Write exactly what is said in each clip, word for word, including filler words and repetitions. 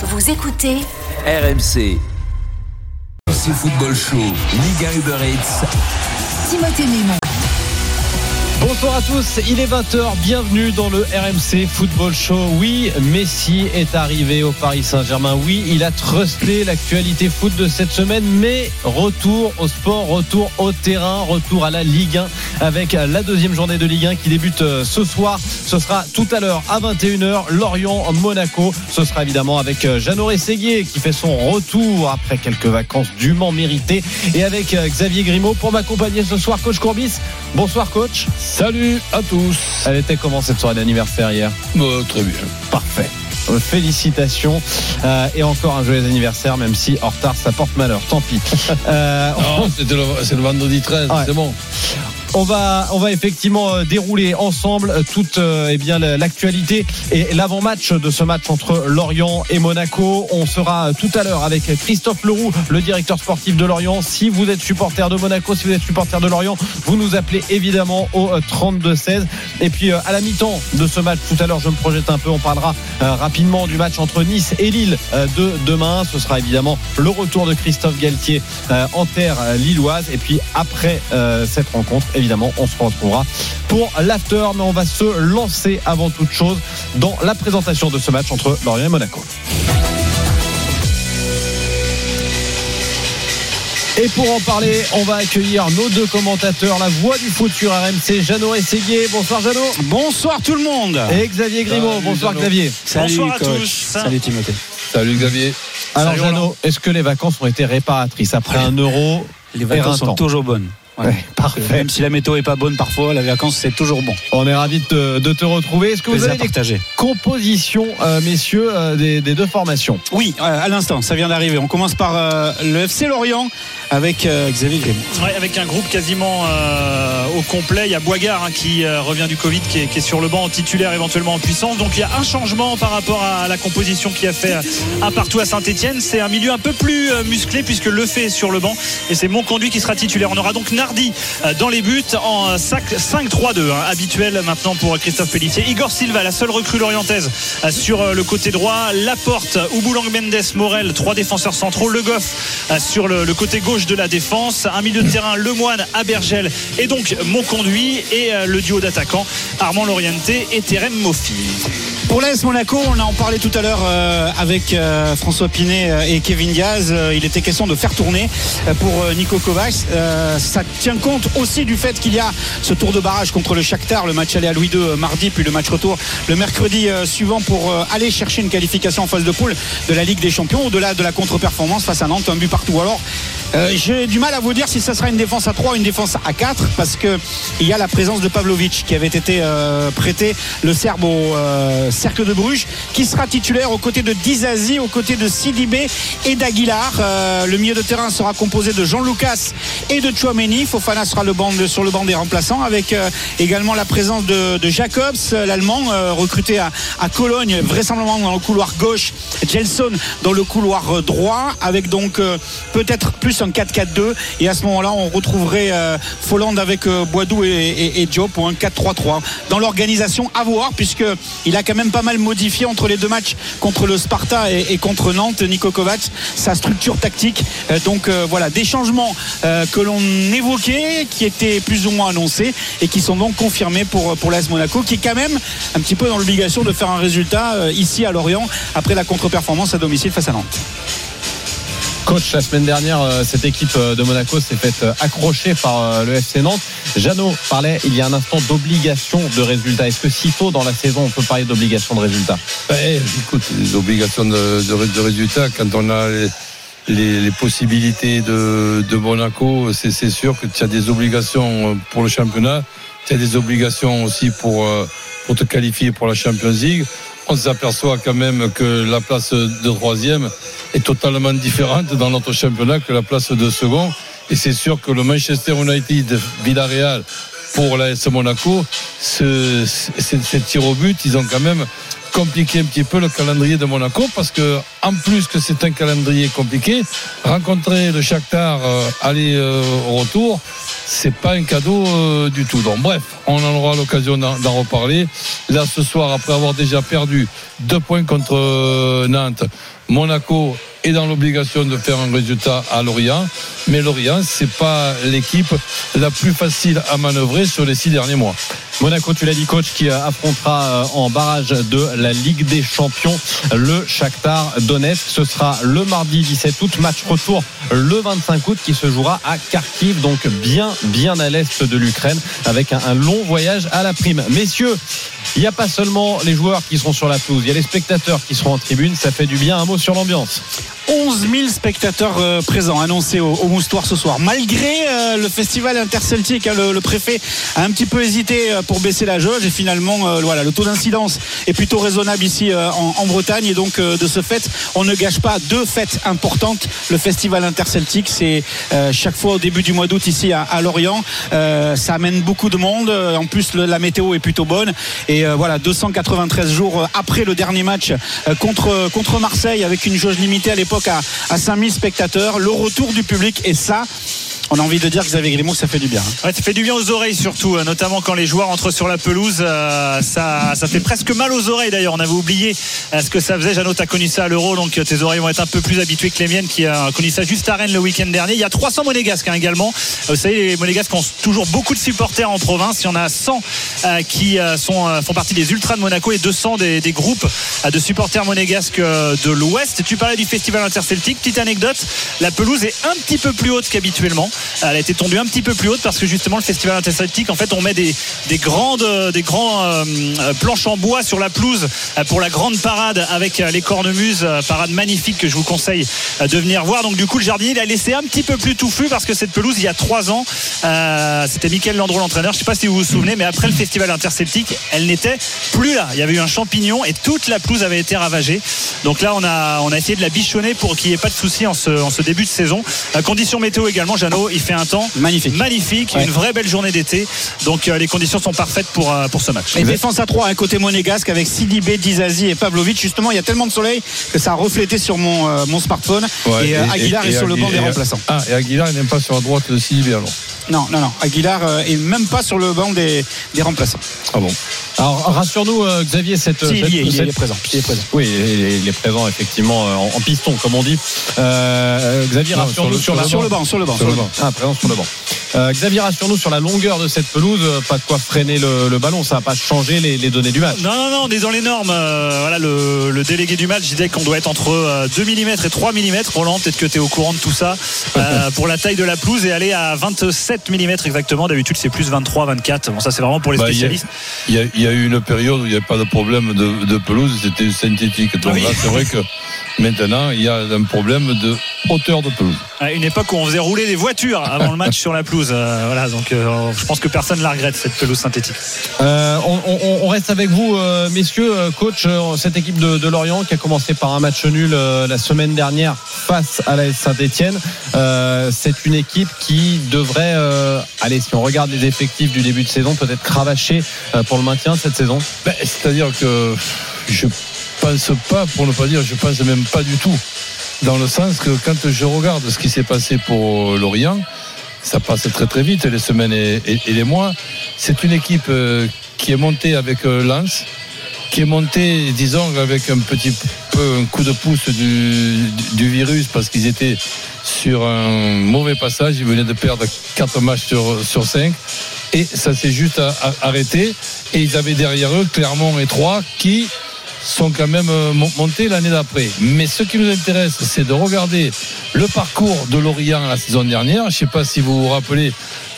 Vous écoutez R M C. C'est Football Show, Ligue un Uber Eats. Timothée Mémont. Bonsoir à tous, il est vingt heures, bienvenue dans le R M C Football Show. Oui, Messi est arrivé au Paris Saint-Germain. Oui, il a trusté l'actualité foot de cette semaine, mais retour au sport, retour au terrain, retour à la Ligue un avec la deuxième journée de Ligue un qui débute ce soir. Ce sera tout à l'heure à vingt et une heures, Lorient-Monaco. Ce sera évidemment avec Janoré Séguier qui fait son retour après quelques vacances dûment méritées. Et avec Xavier Grimaud pour m'accompagner ce soir, coach Courbis. Bonsoir coach. Salut à tous. Elle était comment cette soirée d'anniversaire hier ? Oh, très bien. Parfait. Félicitations euh, et encore un joyeux anniversaire, même si en retard ça porte malheur, tant pis. euh, non, on... c'était le, c'est le vendredi treize, ouais. C'est bon. On va, on va effectivement dérouler ensemble toute euh, eh bien, l'actualité et l'avant-match de ce match entre Lorient et Monaco. On sera tout à l'heure avec Christophe Leroux, le directeur sportif de Lorient. Si vous êtes supporter de Monaco, si vous êtes supporter de Lorient, vous nous appelez évidemment au trente-deux seize. Et puis euh, à la mi-temps de ce match, tout à l'heure je me projette un peu, on parlera euh, rapidement du match entre Nice et Lille euh, de demain. Ce sera évidemment le retour de Christophe Galtier euh, en terre lilloise. Et puis après euh, cette rencontre, évidemment, on se retrouvera pour l'after, mais on va se lancer avant toute chose dans la présentation de ce match entre Lorient et Monaco. Et pour en parler, on va accueillir nos deux commentateurs, la voix du foot sur R M C, Janoré Séguier. Bonsoir Jano. Bonsoir tout le monde. Et Xavier Grimaud. Salut, bonsoir Jano. Xavier. Salut, bonsoir à coach. Tous. Salut Timothée. Salut Xavier. Alors Salut, Jano, est-ce que les vacances ont été réparatrices après un euro ? Les vacances sont toujours bonnes. Ouais, parfait. Même si la météo est pas bonne parfois, la vacance c'est toujours bon. On est ravis de te, de te retrouver. Est-ce que vous avez des compositions, euh, messieurs, euh, des, des deux formations ? Oui, euh, à l'instant, ça vient d'arriver. On commence par euh, le F C Lorient avec euh, Xavier Grimm. Ouais, avec un groupe quasiment euh, au complet. Il y a Boigard hein, qui euh, revient du Covid, qui est, qui est sur le banc en titulaire, éventuellement en puissance. Donc il y a un changement par rapport à la composition qui a fait un partout à Saint-Etienne. C'est un milieu un peu plus euh, musclé puisque Lefebvre est sur le banc et c'est Monconduit qui sera titulaire. On aura donc Nard dans les buts en cinq trois deux, hein, habituel maintenant pour Christophe Pélissier. Igor Silva, la seule recrue lorientaise sur le côté droit. Laporte, Ouboulang Mendes, Morel, trois défenseurs centraux. Le Goff sur le, le côté gauche de la défense. Un milieu de terrain, Lemoine, Abergel et donc Monconduit. Et le duo d'attaquants, Armand Laurienté et Terem Mofi. Pour l'A S Monaco, on en parlait tout à l'heure avec François Pinet et Kevin Diaz. Il était question de faire tourner pour Niko Kovač. Ça tient compte aussi du fait qu'il y a ce tour de barrage contre le Shakhtar, le match aller à Louis deux mardi, puis le match retour le mercredi suivant pour aller chercher une qualification en phase de poule de la Ligue des Champions, au-delà de la contre-performance face à Nantes, un but partout. Alors euh, j'ai du mal à vous dire si ça sera une défense à trois ou une défense à quatre, parce que il y a la présence de Pavlović qui avait été euh, prêté, le Serbe au euh, Cercle de Bruges, qui sera titulaire aux côtés de Disasi, aux côtés de Sidibé et d'Aguilar. Euh, le milieu de terrain sera composé de Jean-Lucas et de Tchouaméni. Fofana sera le banc de, sur le banc des remplaçants, avec euh, également la présence de, de Jakobs, l'allemand euh, recruté à, à Cologne, vraisemblablement dans le couloir gauche, Gelson dans le couloir droit, avec donc euh, peut-être plus un quatre quatre deux, et à ce moment-là on retrouverait euh, Folland avec euh, Boadu et, et, et Diop pour un quatre trois trois dans l'organisation, à voir, puisque il a quand même pas mal modifié entre les deux matchs contre le Sparta et, et contre Nantes, Niko Kovač, sa structure tactique. euh, donc euh, voilà des changements euh, que l'on évoque, qui étaient plus ou moins annoncés et qui sont donc confirmés pour, pour l'A S Monaco, qui est quand même un petit peu dans l'obligation de faire un résultat euh, ici à Lorient après la contre-performance à domicile face à Nantes. Coach, la semaine dernière, cette équipe de Monaco s'est faite accrocher par le F C Nantes. Jeannot parlait il y a un instant d'obligation de résultat. Est-ce que si tôt dans la saison, on peut parler d'obligation de résultat ? Ben, écoute, l'obligation de, de, de résultat, quand on a... Les... Les, les possibilités de, de Monaco, c'est, c'est sûr que tu as des obligations pour le championnat, tu as des obligations aussi pour, pour te qualifier pour la Champions League. On s'aperçoit quand même que la place de troisième est totalement différente dans notre championnat que la place de second. Et c'est sûr que le Manchester United, Villarreal, pour l'A S Monaco, ce, ces, ces tirs au but, ils ont quand même compliqué un petit peu le calendrier de Monaco, parce que en plus que c'est un calendrier compliqué, rencontrer le Shakhtar euh, aller euh, au retour, c'est pas un cadeau euh, du tout. Donc bref, on en aura l'occasion d'en, d'en reparler. Là ce soir, après avoir déjà perdu deux points contre euh, Nantes, Monaco est dans l'obligation de faire un résultat à Lorient, mais Lorient, c'est pas l'équipe la plus facile à manœuvrer sur les six derniers mois. Monaco, tu l'as dit coach, qui affrontera en barrage de la Ligue des Champions le Shakhtar Donetsk. Ce sera le mardi dix-sept août, match retour le vingt-cinq août qui se jouera à Kharkiv, donc bien bien à l'est de l'Ukraine, avec un, un long voyage à la prime. Messieurs, il n'y a pas seulement les joueurs qui seront sur la pelouse, il y a les spectateurs qui seront en tribune, ça fait du bien. Un mot sur l'ambiance. onze mille spectateurs euh, présents annoncés au, au Moustoir ce soir. Malgré euh, le festival interceltique, hein, le, le préfet a un petit peu hésité euh, pour baisser la jauge, et finalement euh, voilà, le taux d'incidence est plutôt raisonnable ici euh, en, en Bretagne, et donc euh, de ce fait on ne gâche pas deux fêtes importantes. Le festival interceltique, c'est euh, chaque fois au début du mois d'août ici à, à Lorient, euh, ça amène beaucoup de monde, en plus le, la météo est plutôt bonne, et euh, voilà, deux cent quatre-vingt-treize jours après le dernier match euh, contre, contre Marseille, avec une jauge limitée à l'époque à, à cinq mille spectateurs, le retour du public, et ça, on a envie de dire que Xavier Grimaud, ça fait du bien. Ouais, ça fait du bien aux oreilles surtout, notamment quand les joueurs entrent sur la pelouse, euh, ça, ça fait presque mal aux oreilles d'ailleurs, on avait oublié euh, ce que ça faisait. Jeannot, t'as connu ça à l'Euro, donc tes oreilles vont être un peu plus habituées que les miennes qui a connu ça juste à Rennes le week-end dernier. Il y a trois cents Monégasques hein, également, vous savez les Monégasques ont toujours beaucoup de supporters en province, il y en a cent euh, qui euh, sont, euh, font partie des Ultras de Monaco et deux cents des, des groupes euh, de supporters monégasques euh, de l'Ouest. Tu parlais du festival interceltique, petite anecdote, la pelouse est un petit peu plus haute qu'habituellement. Elle a été tendue un petit peu plus haute parce que justement le festival interceltique, en fait on met des, des grandes des grands euh, planches en bois sur la pelouse pour la grande parade avec les cornemuses, parade magnifique que je vous conseille de venir voir. Donc du coup le jardinier l'a laissé un petit peu plus touffu, parce que cette pelouse il y a trois ans, euh, c'était Michel Landreau l'entraîneur, je ne sais pas si vous vous souvenez, mais après le festival interceltique elle n'était plus là, il y avait eu un champignon et toute la pelouse avait été ravagée. Donc là on a, on a essayé de la bichonner pour qu'il n'y ait pas de soucis en ce, en ce début de saison. Conditions météo également, Jeannot, il fait un temps magnifique, magnifique ouais. Une vraie belle journée d'été, donc euh, les conditions sont parfaites pour, euh, pour ce match. Et défense à trois, hein, côté monégasque, avec Sidibé, Disasi et Pavlović. Justement, il y a tellement de soleil que ça a reflété sur mon, euh, mon smartphone, ouais, et, euh, et Aguilar et, et, est et, sur et, le banc et, des et, remplaçants. Ah, et Aguilar, il n'est pas sur la droite de Sidibé alors? Non, non, non, Aguilar euh, est même pas sur le banc des, des remplaçants. Ah bon? Alors rassure-nous euh, Xavier, cette, si, cette, il, est, cette... il est présent. Il est présent. Oui, il est présent effectivement en, en piston comme on dit. Euh, Xavier, non, rassure-nous sur, le, sur, sur, le banc, sur le banc, sur le banc. Ah, présent sur le banc. Euh, Xavier, rassure-nous sur la longueur de cette pelouse, pas de quoi freiner le, le ballon, ça n'a pas changé les, les données du match. Non, non, non, on est dans les normes. Euh, voilà, le, le délégué du match disait qu'on doit être entre euh, deux millimètres et trois millimètres. Roland, peut-être que tu es au courant de tout ça, euh, pour la taille de la pelouse, et aller à vingt-sept millimètres exactement. D'habitude, c'est plus vingt-trois, vingt-quatre. Bon, ça, c'est vraiment pour les bah, spécialistes. Il y, y, y a eu une période où il n'y avait pas de problème de, de pelouse, c'était synthétique. Donc oui. Là, c'est vrai que maintenant, il y a un problème de hauteur de pelouse. À une époque où on faisait rouler des voitures avant le match sur la pelouse. Euh, voilà, donc euh, je pense que personne ne la regrette, cette pelouse synthétique. Euh, on, on, on reste avec vous, euh, messieurs, coach, euh, cette équipe de, de Lorient qui a commencé par un match nul euh, la semaine dernière face à l'A S Saint-Etienne. Euh, c'est une équipe qui devrait, euh, allez, si on regarde les effectifs du début de saison, peut-être cravacher euh, pour le maintien cette saison. Ben, c'est-à-dire que je pense pas, pour ne pas dire, je pense même pas du tout. Dans le sens que quand je regarde ce qui s'est passé pour Lorient, ça passe très très vite, les semaines et, et, et les mois. C'est une équipe euh, qui est montée avec euh, Lens, qui est montée, disons, avec un petit peu un coup de pouce du, du virus, parce qu'ils étaient sur un mauvais passage, ils venaient de perdre quatre matchs sur, sur cinq, et ça s'est juste à, à, arrêté, et ils avaient derrière eux Clermont et Troyes qui sont quand même montés l'année d'après. Mais ce qui nous intéresse, c'est de regarder le parcours de Lorient la saison dernière. Je ne sais pas si vous vous rappelez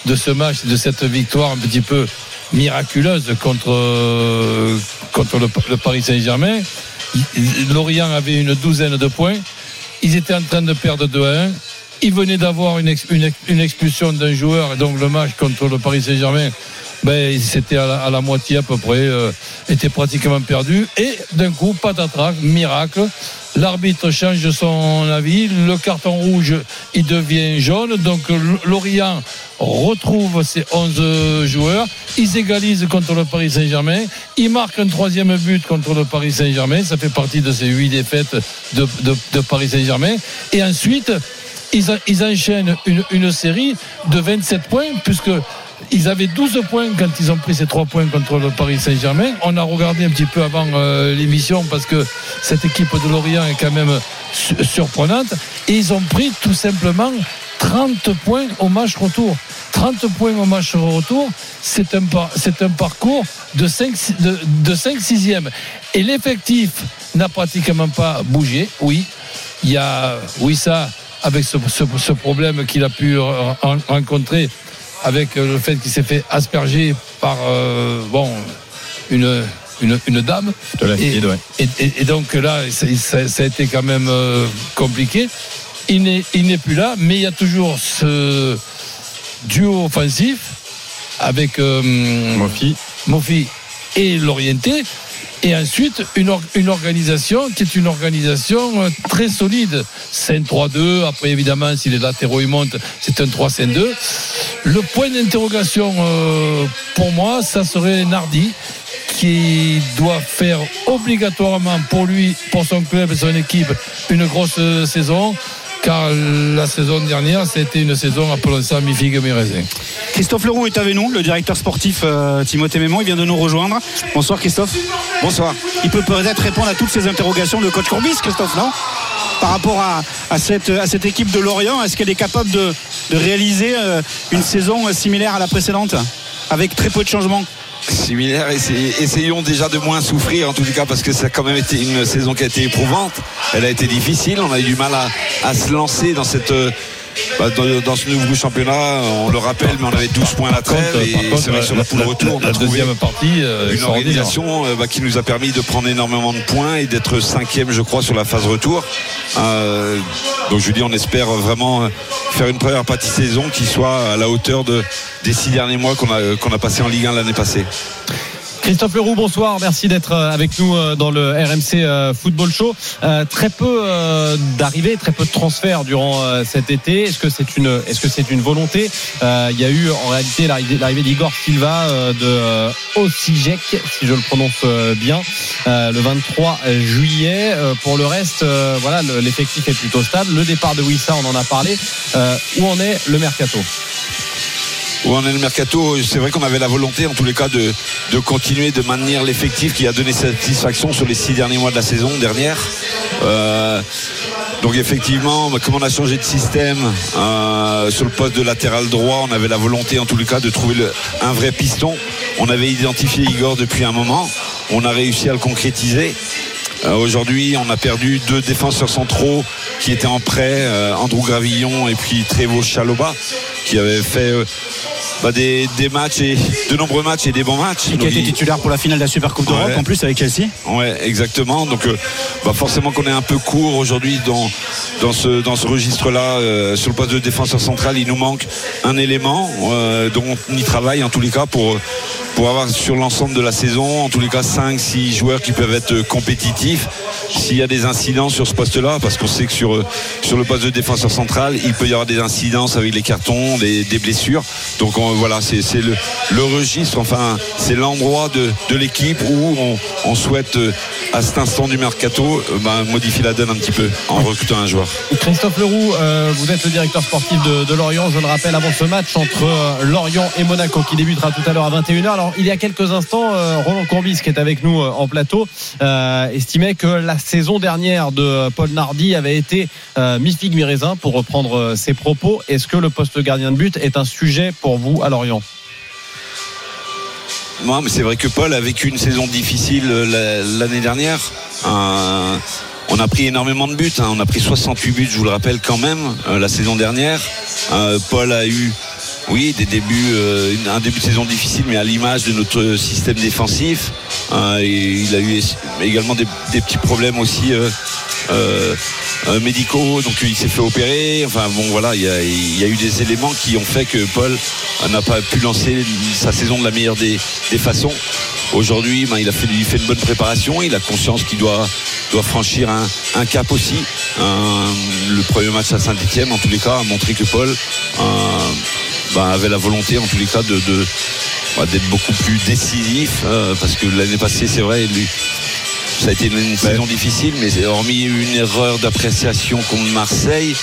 de ce match, de cette victoire un petit peu miraculeuse contre, contre le, le Paris Saint-Germain. Lorient avait une douzaine de points. Ils étaient en train de perdre deux à un. Ils venaient d'avoir une, une, une expulsion d'un joueur, et donc le match contre le Paris Saint-Germain, ben, c'était à la, à la moitié à peu près, euh, était pratiquement perdu, et d'un coup, patatrac, miracle, L'arbitre change son avis. Le carton rouge, il devient jaune. Donc Lorient retrouve ses onze joueurs. Ils égalisent contre le Paris Saint-Germain. Ils marquent un troisième but contre le Paris Saint-Germain. Ça fait partie de ces huit défaites de, de, de Paris Saint-Germain. Et ensuite, ils, ils enchaînent une, une série de vingt-sept points, puisque... ils avaient douze points quand ils ont pris ces trois points contre le Paris Saint-Germain. On a regardé un petit peu avant euh, l'émission, parce que cette équipe de Lorient est quand même su- surprenante. Et ils ont pris tout simplement trente points au match retour. trente points au match retour, c'est un, par- c'est un parcours de cinq, de, de cinq sixième. Et l'effectif n'a pratiquement pas bougé. Oui, il y a oui, ça, avec ce, ce, ce problème qu'il a pu re- rencontrer, avec le fait qu'il s'est fait asperger par euh, bon une, une, une dame de la fille, et, ouais. et, et, et donc là ça, ça, ça a été quand même euh, compliqué. Il n'est, il n'est plus là, mais il y a toujours ce duo offensif avec euh, Mofi. Mofi et Laurienté, et ensuite une, or, une organisation qui est une organisation euh, très solide. C'est un trois deux, après évidemment si les latéraux ils montent c'est un trois cinq deux. Le point d'interrogation euh, pour moi, ça serait Nardi, qui doit faire obligatoirement pour lui, pour son club et son équipe, une grosse euh, saison, car la saison dernière c'était une saison, appelons ça mi-figue mi-raisin. Christophe Leroux est avec nous, le directeur sportif euh, Timothée Mémont, il vient de nous rejoindre. Bonsoir Christophe. Bonsoir. Il peut peut-être répondre à toutes ces interrogations de coach Courbis, Christophe, non ? Par rapport à, à, cette, à cette équipe de Lorient, est-ce qu'elle est capable de, de réaliser une saison similaire à la précédente, avec très peu de changements ? Similaire, essayons déjà de moins souffrir en tout cas, parce que ça a quand même été une saison qui a été éprouvante, elle a été difficile, on a eu du mal à, à se lancer dans cette... Bah, dans, dans ce nouveau championnat, on le rappelle, mais on avait douze points à la trêve, contre, et contre, c'est vrai que sur la poule retour, on a la trouvé partie, euh, une organisation euh, bah, qui nous a permis de prendre énormément de points et d'être cinquième, je crois, sur la phase retour. Euh, donc, je vous dis, on espère vraiment faire une première partie de saison qui soit à la hauteur de, des six derniers mois qu'on a, qu'on a passé en Ligue un l'année passée. Christophe Leroux, bonsoir, merci d'être avec nous dans le R M C Football Show. Euh, très peu euh, d'arrivées, très peu de transferts durant euh, cet été. Est-ce que c'est une, est-ce que c'est une volonté ? Euh, il y a eu en réalité l'arrivée, l'arrivée d'Igor Silva euh, de euh, Osijek, si je le prononce euh, bien, euh, le vingt-trois juillet. Euh, pour le reste, euh, voilà, le, l'effectif est plutôt stable. Le départ de Wissa, on en a parlé. Euh, où en est le mercato ? Où en est le mercato ? C'est vrai qu'on avait la volonté en tous les cas de, de continuer de maintenir l'effectif qui a donné satisfaction sur les six derniers mois de la saison dernière. Euh, donc effectivement, comme on a changé de système euh, sur le poste de latéral droit, on avait la volonté en tous les cas de trouver le, un vrai piston. On avait identifié Igor depuis un moment, on a réussi à le concrétiser. Euh, aujourd'hui, on a perdu deux défenseurs centraux qui étaient en prêt, euh, Andrew Gravillon et puis Trevo Chaloba, qui avaient fait euh, bah des, des matchs, et de nombreux matchs et des bons matchs. Et qui a été titulaire pour la finale de la Super Coupe d'Europe, ouais, en plus avec Chelsea. Ouais, exactement. Donc, euh, bah forcément qu'on est un peu court aujourd'hui dans, dans, ce, dans ce registre-là. Euh, sur le poste de défenseur central, il nous manque un élément euh, dont on y travaille en tous les cas pour, pour avoir sur l'ensemble de la saison, en tous les cas, cinq six joueurs qui peuvent être compétitifs. S'il y a des incidents sur ce poste-là, parce qu'on sait que sur, sur le poste de défenseur central, il peut y avoir des incidences avec les cartons, des, des blessures. Donc on, voilà, c'est, c'est le, le registre, enfin c'est l'endroit de, de l'équipe où on, on souhaite à cet instant du mercato bah, modifier la donne un petit peu en recrutant un joueur. Christophe Leroux, euh, vous êtes le directeur sportif de, de Lorient, je le rappelle, avant ce match entre euh, Lorient et Monaco qui débutera tout à l'heure à vingt et une heures. Alors il y a quelques instants, euh, Roland Courbis qui est avec nous euh, en plateau euh, estime que la saison dernière de Paul Nardi avait été euh, mi-figue mi-raisin, pour reprendre ses propos. Est-ce que le poste gardien de but est un sujet pour vous à Lorient ? Non, mais c'est vrai que Paul a vécu une saison difficile l'année dernière. Euh, on a pris énormément de buts, hein. On a pris soixante-huit buts, je vous le rappelle quand même, euh, la saison dernière. Euh, Paul a eu... Oui, des débuts, euh, un début de saison difficile, mais à l'image de notre système défensif. Euh, et il a eu également des, des petits problèmes aussi euh, euh, euh, médicaux, donc il s'est fait opérer. Enfin bon, voilà, il y a, il y a eu des éléments qui ont fait que Paul n'a pas pu lancer sa saison de la meilleure des, des façons. Aujourd'hui, ben, il a fait, il fait une bonne préparation, il a conscience qu'il doit, doit franchir un, un cap aussi. Euh, le premier match à Saint-Étienne, en tous les cas, a montré que Paul euh, ben, avait la volonté, en tous les cas, de, de, ben, d'être beaucoup plus décisif, euh, parce que l'année passée, c'est vrai, lui, ça a été une, une ouais. saison difficile, mais hormis une erreur d'appréciation contre Marseille,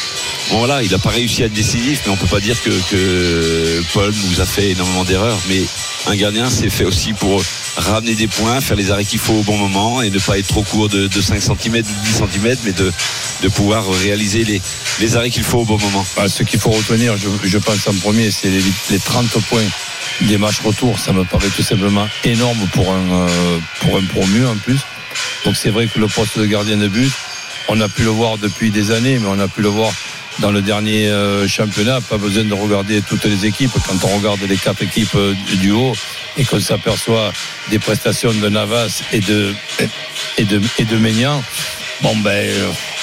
bon, voilà, il n'a pas réussi à être décisif, mais on ne peut pas dire que, que Paul nous a fait énormément d'erreurs. Mais un gardien, c'est fait aussi pour ramener des points, faire les arrêts qu'il faut au bon moment et ne pas être trop court de, de cinq centimètres ou dix centimètres, mais de, de pouvoir réaliser les, les arrêts qu'il faut au bon moment. Bah, ce qu'il faut retenir, je, je pense en premier, c'est les, les trente points des matchs retour. Ça me paraît tout simplement énorme pour un, euh, pour un promu en plus. Donc c'est vrai que le poste de gardien de but, on a pu le voir depuis des années, mais on a pu le voir dans le dernier championnat. Pas besoin de regarder toutes les équipes. Quand on regarde les quatre équipes du haut et qu'on s'aperçoit des prestations de Navas et de, et de, et de Maignan, bon ben,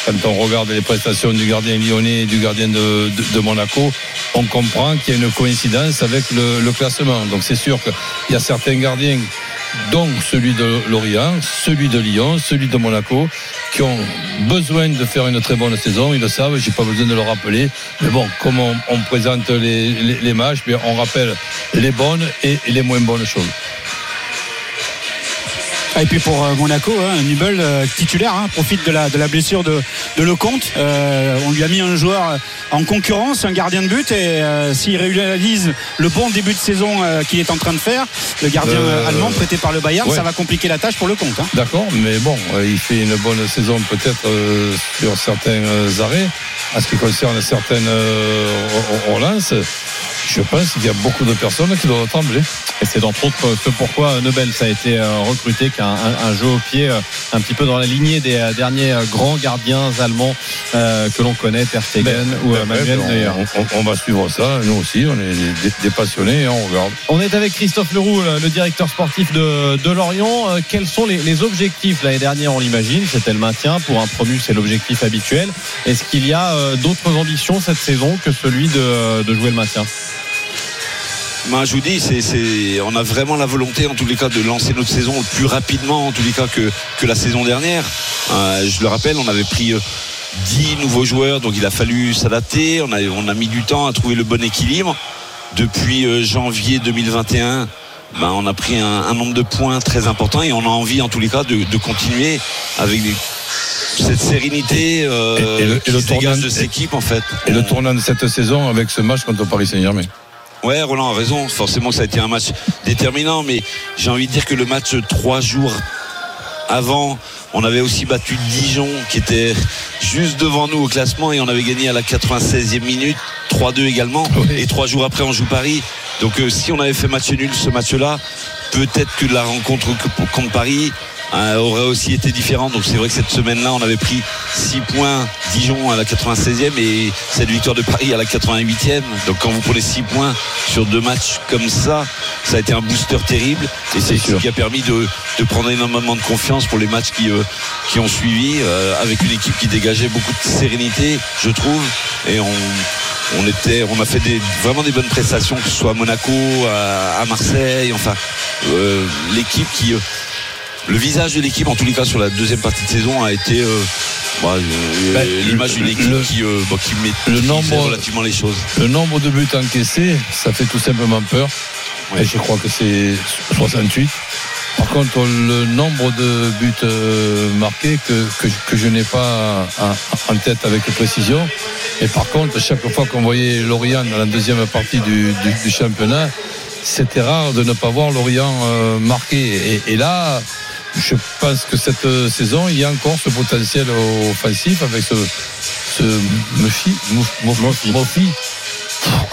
quand on regarde les prestations du gardien lyonnais et du gardien de, de, de Monaco, on comprend qu'il y a une coïncidence avec le, le classement. Donc c'est sûr qu'il y a certains gardiens, donc celui de Lorient, celui de Lyon, celui de Monaco, qui ont besoin de faire une très bonne saison. Ils le savent, j'ai pas besoin de le rappeler. Mais bon, comme on, on présente les, les, les matchs, bien on rappelle les bonnes et les moins bonnes choses. Ah, et puis pour euh, Monaco, hein, Nübel euh, titulaire hein, profite de la, de la blessure de, de Lecomte. Euh, on lui a mis un joueur en concurrence, un gardien de but, et euh, s'il réalise le bon début de saison euh, qu'il est en train de faire, le gardien euh, allemand prêté par le Bayern, ouais. ça va compliquer la tâche pour Lecomte. Hein. D'accord, mais bon, euh, il fait une bonne saison peut-être euh, sur certains euh, arrêts. En ce qui concerne certaines euh, relances, je pense qu'il y a beaucoup de personnes qui doivent trembler. Et c'est entre autres ce pourquoi Nübel ça a été recruté, qui a un, un jeu au pied un petit peu dans la lignée des derniers grands gardiens allemands euh, que l'on connaît, Ter Stegen ben, ou ben, Manuel Neuer. On, on, on va suivre ça, nous aussi, on est des, des passionnés et on regarde. On est avec Christophe Leroux, le directeur sportif de, de Lorient. Quels sont les, les objectifs? L'année dernière, on l'imagine, c'était le maintien. Pour un promu, c'est l'objectif habituel. Est-ce qu'il y a euh, d'autres ambitions cette saison que celui de, de jouer le maintien? Ben, je vous dis, c'est, c'est, on a vraiment la volonté, en tous les cas, de lancer notre saison plus rapidement, en tous les cas, que, que la saison dernière. Euh, je le rappelle, on avait pris euh, dix nouveaux joueurs, donc il a fallu s'adapter. On a, on a mis du temps à trouver le bon équilibre. Depuis euh, janvier deux mille vingt et un, ben, on a pris un, un nombre de points très important et on a envie, en tous les cas, de, de continuer avec des... cette sérénité euh, et, et le, qui et le se dégage de cette équipe en fait. Et on... le tournant de cette saison avec ce match contre Paris Saint-Germain. Ouais, Roland a raison, forcément ça a été un match déterminant, mais j'ai envie de dire que le match trois jours avant, on avait aussi battu Dijon qui était juste devant nous au classement et on avait gagné à la quatre-vingt-seizième minute, trois deux également, oui. Et trois jours après on joue Paris. Donc euh, si on avait fait match nul ce match-là, peut-être que la rencontre contre Paris aurait aussi été différent. Donc c'est vrai que cette semaine-là, on avait pris six points Dijon à la quatre-vingt-seizième et cette victoire de Paris à la quatre-vingt-huitième. Donc quand vous prenez six points sur deux matchs comme ça, ça a été un booster terrible et c'est, c'est ce sûr. Qui a permis de, de prendre énormément de confiance pour les matchs qui, euh, qui ont suivi euh, avec une équipe qui dégageait beaucoup de sérénité, je trouve, et on... On, était, on a fait des, vraiment des bonnes prestations, que ce soit à Monaco, à, à Marseille, enfin euh, l'équipe qui euh, le visage de l'équipe en tous les cas sur la deuxième partie de saison a été euh, bah, euh, ben, l'image d'une équipe le, qui, euh, bah, qui met le qui nombre, relativement les choses. Le nombre de buts encaissés, ça fait tout simplement peur. Ouais. Et je crois que c'est soixante-huit. Par contre, le nombre de buts marqués que, que, que je n'ai pas en tête avec précision. Et par contre, chaque fois qu'on voyait Lorient dans la deuxième partie du, du, du championnat, c'était rare de ne pas voir Lorient marqué. Et, et là, je pense que cette saison, il y a encore ce potentiel offensif avec ce, ce Mofi, Mofi, Mofi.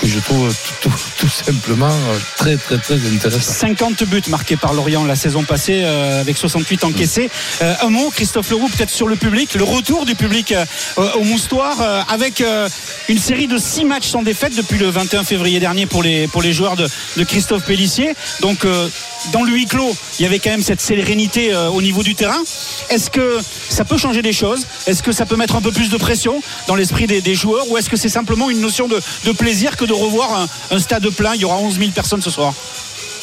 que je trouve tout, tout, tout simplement très très très intéressant. cinquante buts marqués par Lorient la saison passée euh, avec soixante-huit encaissés. Euh, un mot, Christophe Leroux, peut-être sur le public, le retour du public euh, au Moustoir euh, avec euh, une série de six matchs sans défaite depuis le vingt et un février dernier pour les, pour les joueurs de, de Christophe Pélissier. Donc euh, dans le huis clos, il y avait quand même cette sérénité euh, au niveau du terrain. Est-ce que ça peut changer des choses? Est-ce que ça peut mettre un peu plus de pression dans l'esprit des, des joueurs, ou est-ce que c'est simplement une notion de, de plaisir que de revoir un, un stade plein? Il y aura onze mille personnes ce soir.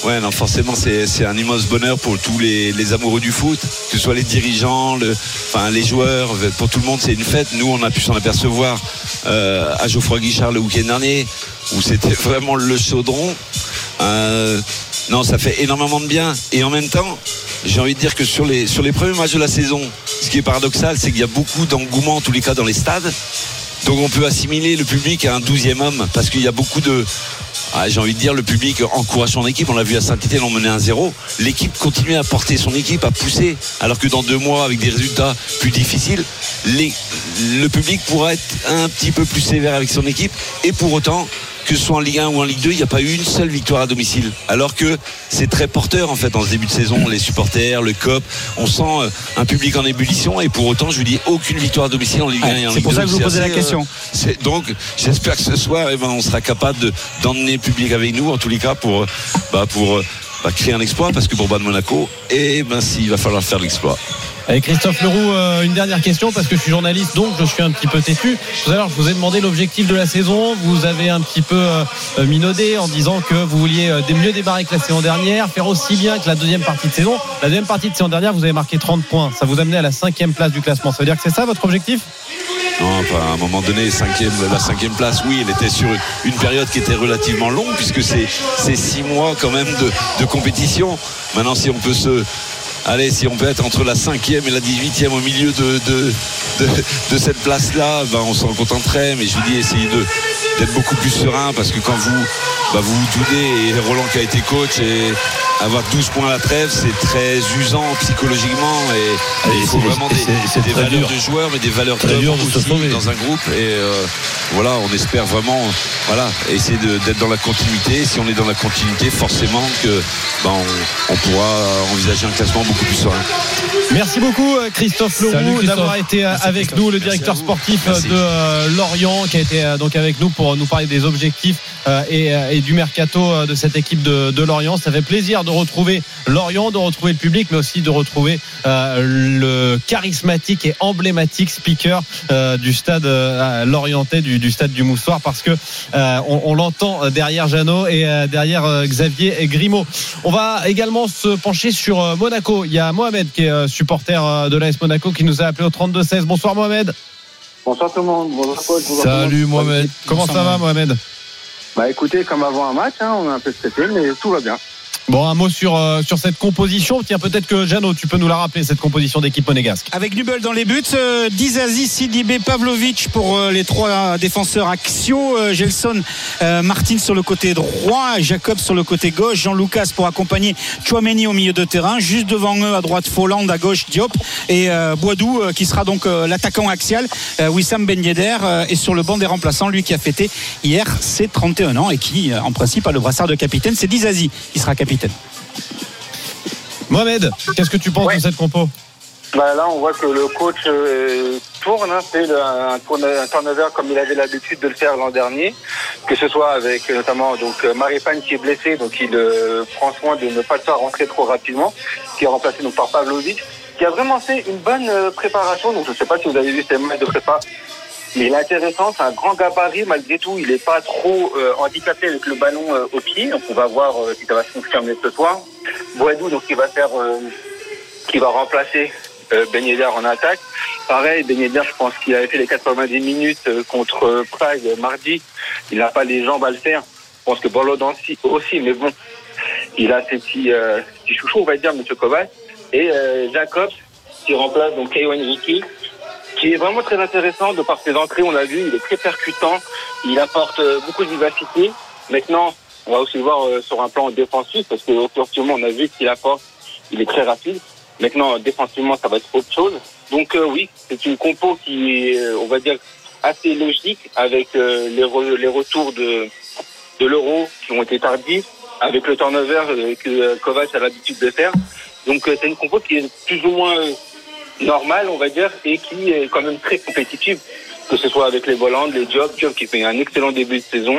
Ouais, non, forcément, c'est, c'est un immense bonheur pour tous les, les amoureux du foot, que ce soit les dirigeants, le, enfin, les joueurs, pour tout le monde, c'est une fête. Nous, on a pu s'en apercevoir euh, à Geoffroy Guichard le week-end dernier, où c'était vraiment le chaudron. Euh, non, ça fait énormément de bien. Et en même temps, j'ai envie de dire que sur les, sur les premiers matchs de la saison, ce qui est paradoxal, c'est qu'il y a beaucoup d'engouement, en tous les cas, dans les stades. Donc, on peut assimiler le public à un douzième homme, parce qu'il y a beaucoup de... Ah, j'ai envie de dire, le public encourage son équipe. On l'a vu à Saint-Étienne, on menait un zéro. L'équipe continue à porter son équipe, à pousser. Alors que dans deux mois, avec des résultats plus difficiles, les, le public pourra être un petit peu plus sévère avec son équipe. Et pour autant, que ce soit en Ligue un ou en Ligue deux, il n'y a pas eu une seule victoire à domicile. Alors que c'est très porteur, en fait, en ce début de saison. Les supporters, le C O P, on sent un public en ébullition. Et pour autant, je vous dis, aucune victoire à domicile en Ligue un ah, et en Ligue deux. C'est pour ça que je vous posais la question. Euh, donc, j'espère que ce soir, eh ben, on sera capable de, d'emmener le public avec nous, en tous les cas, pour, bah, pour bah, créer un exploit. Parce que pour Bad Monaco, eh ben, si, il va falloir faire l'exploit. Avec Christophe Leroux, euh, une dernière question, parce que je suis journaliste, donc je suis un petit peu têtu. Tout à l'heure, je vous ai demandé l'objectif de la saison. Vous avez un petit peu euh, minaudé en disant que vous vouliez euh, mieux démarrer que la saison dernière, faire aussi bien que la deuxième partie de saison. La deuxième partie de saison dernière, vous avez marqué trente points. Ça vous amenait à la cinquième place du classement. Ça veut dire que c'est ça votre objectif ? Non, enfin, à un moment donné, cinquième, la cinquième place, oui, elle était sur une période qui était relativement longue, puisque c'est, c'est six mois quand même de, de compétition. Maintenant, si on peut se... Allez, si on peut être entre la cinquième et la dix-huitième au milieu de, de, de, de cette place-là, ben on s'en contenterait. Mais je vous dis, essayez de, d'être beaucoup plus serein, parce que quand vous ben vous, vous tournez, et Roland qui a été coach, et avoir douze points à la trêve, c'est très usant psychologiquement. Et, et il faut vraiment des, c'est, c'est des valeurs dur. de joueurs, mais des valeurs très dures dans un groupe. Et euh, voilà, on espère vraiment voilà, essayer de, d'être dans la continuité. Si on est dans la continuité, forcément que ben on, on pourra envisager un classement beaucoup plus serein. Merci beaucoup Christophe Leroux d'avoir été Merci avec Christophe. nous, le directeur sportif Merci. de Lorient, qui a été donc avec nous pour nous parler des objectifs et, et du mercato de cette équipe de, de Lorient. Ça fait plaisir de retrouver Lorient, de retrouver le public, mais aussi de retrouver euh, le charismatique et emblématique speaker euh, du stade euh, lorientais, du, du stade du Moustoir, parce que euh, on, on l'entend derrière Jeannot et euh, derrière euh, Xavier Grimaud. On va également se pencher sur euh, Monaco. Il y a Mohamed qui est euh, supporter euh, de l'A S Monaco, qui nous a appelé au trente-deux seize. Bonsoir Mohamed. Bonsoir tout le monde. Bonsoir Paul. Bonsoir Salut bonsoir. Mohamed. Comment bonsoir, ça va Mohamed? Bah écoutez, comme avant un match, hein, on est un peu stressé, mais tout va bien. Bon, un mot sur, euh, sur cette composition. Tiens, peut-être que Jeannot, tu peux nous la rappeler, cette composition d'équipe monégasque. Avec Nübel dans les buts, euh, Disasi, Sidibé, Pavlović pour euh, les trois défenseurs axiaux, euh, Gelson euh, Martins sur le côté droit, Jakobs sur le côté gauche, Jean-Lucas pour accompagner Tchouaméni au milieu de terrain, juste devant eux à droite Folland, à gauche Diop et euh, Boadu euh, qui sera donc euh, l'attaquant axial, euh, Wissam Ben Yedder euh, et sur le banc des remplaçants, lui qui a fêté hier ses trente et un ans et qui euh, en principe a le brassard de capitaine, c'est Disasi qui sera capitaine. Mohamed, qu'est-ce que tu penses ouais. de cette compo? Bah là, on voit que le coach euh, tourne, hein, fait un, tourne, un turnover comme il avait l'habitude de le faire l'an dernier, que ce soit avec notamment donc Maripane qui est blessé, donc il euh, prend soin de ne pas le faire rentrer trop rapidement, qui est remplacé donc par Pavlović, qui a vraiment fait une bonne préparation. Donc je ne sais pas si vous avez vu ces matchs de prépa. Mais il est intéressant, c'est un grand gabarit malgré tout, il n'est pas trop euh, handicapé avec le ballon euh, au pied, donc on va voir euh, si ça va se confirmer ce soir. Boadu donc qui va faire euh, qui va remplacer euh, Ben Yedder en attaque. Pareil, Ben Yedder, je pense qu'il avait fait les quatre-vingt-dix minutes euh, contre euh, Prague euh, mardi, il n'a pas les jambes à le faire. Je pense que Borlodansi aussi, mais bon, il a ses petits, euh, petits chouchous, on va dire, M. Kovač. Et euh, Jakobs qui remplace donc Kylian Mbappé, qui est vraiment très intéressant de par ses entrées, on l'a vu, il est très percutant, il apporte beaucoup de vivacité. Maintenant, on va aussi le voir sur un plan défensif, parce que offensivement, on a vu qu'il apporte, il est très rapide. Maintenant, défensivement, ça va être autre chose. Donc euh, oui, c'est une compo qui est, on va dire, assez logique, avec euh, les, re- les retours de, de l'Euro qui ont été tardifs, avec le turnover euh, que euh, Kovač a l'habitude de faire. Donc euh, c'est une compo qui est plus ou moins... Euh, normal, on va dire, et qui est quand même très compétitive, que ce soit avec les volants, les Diop, Diop qui fait un excellent début de saison,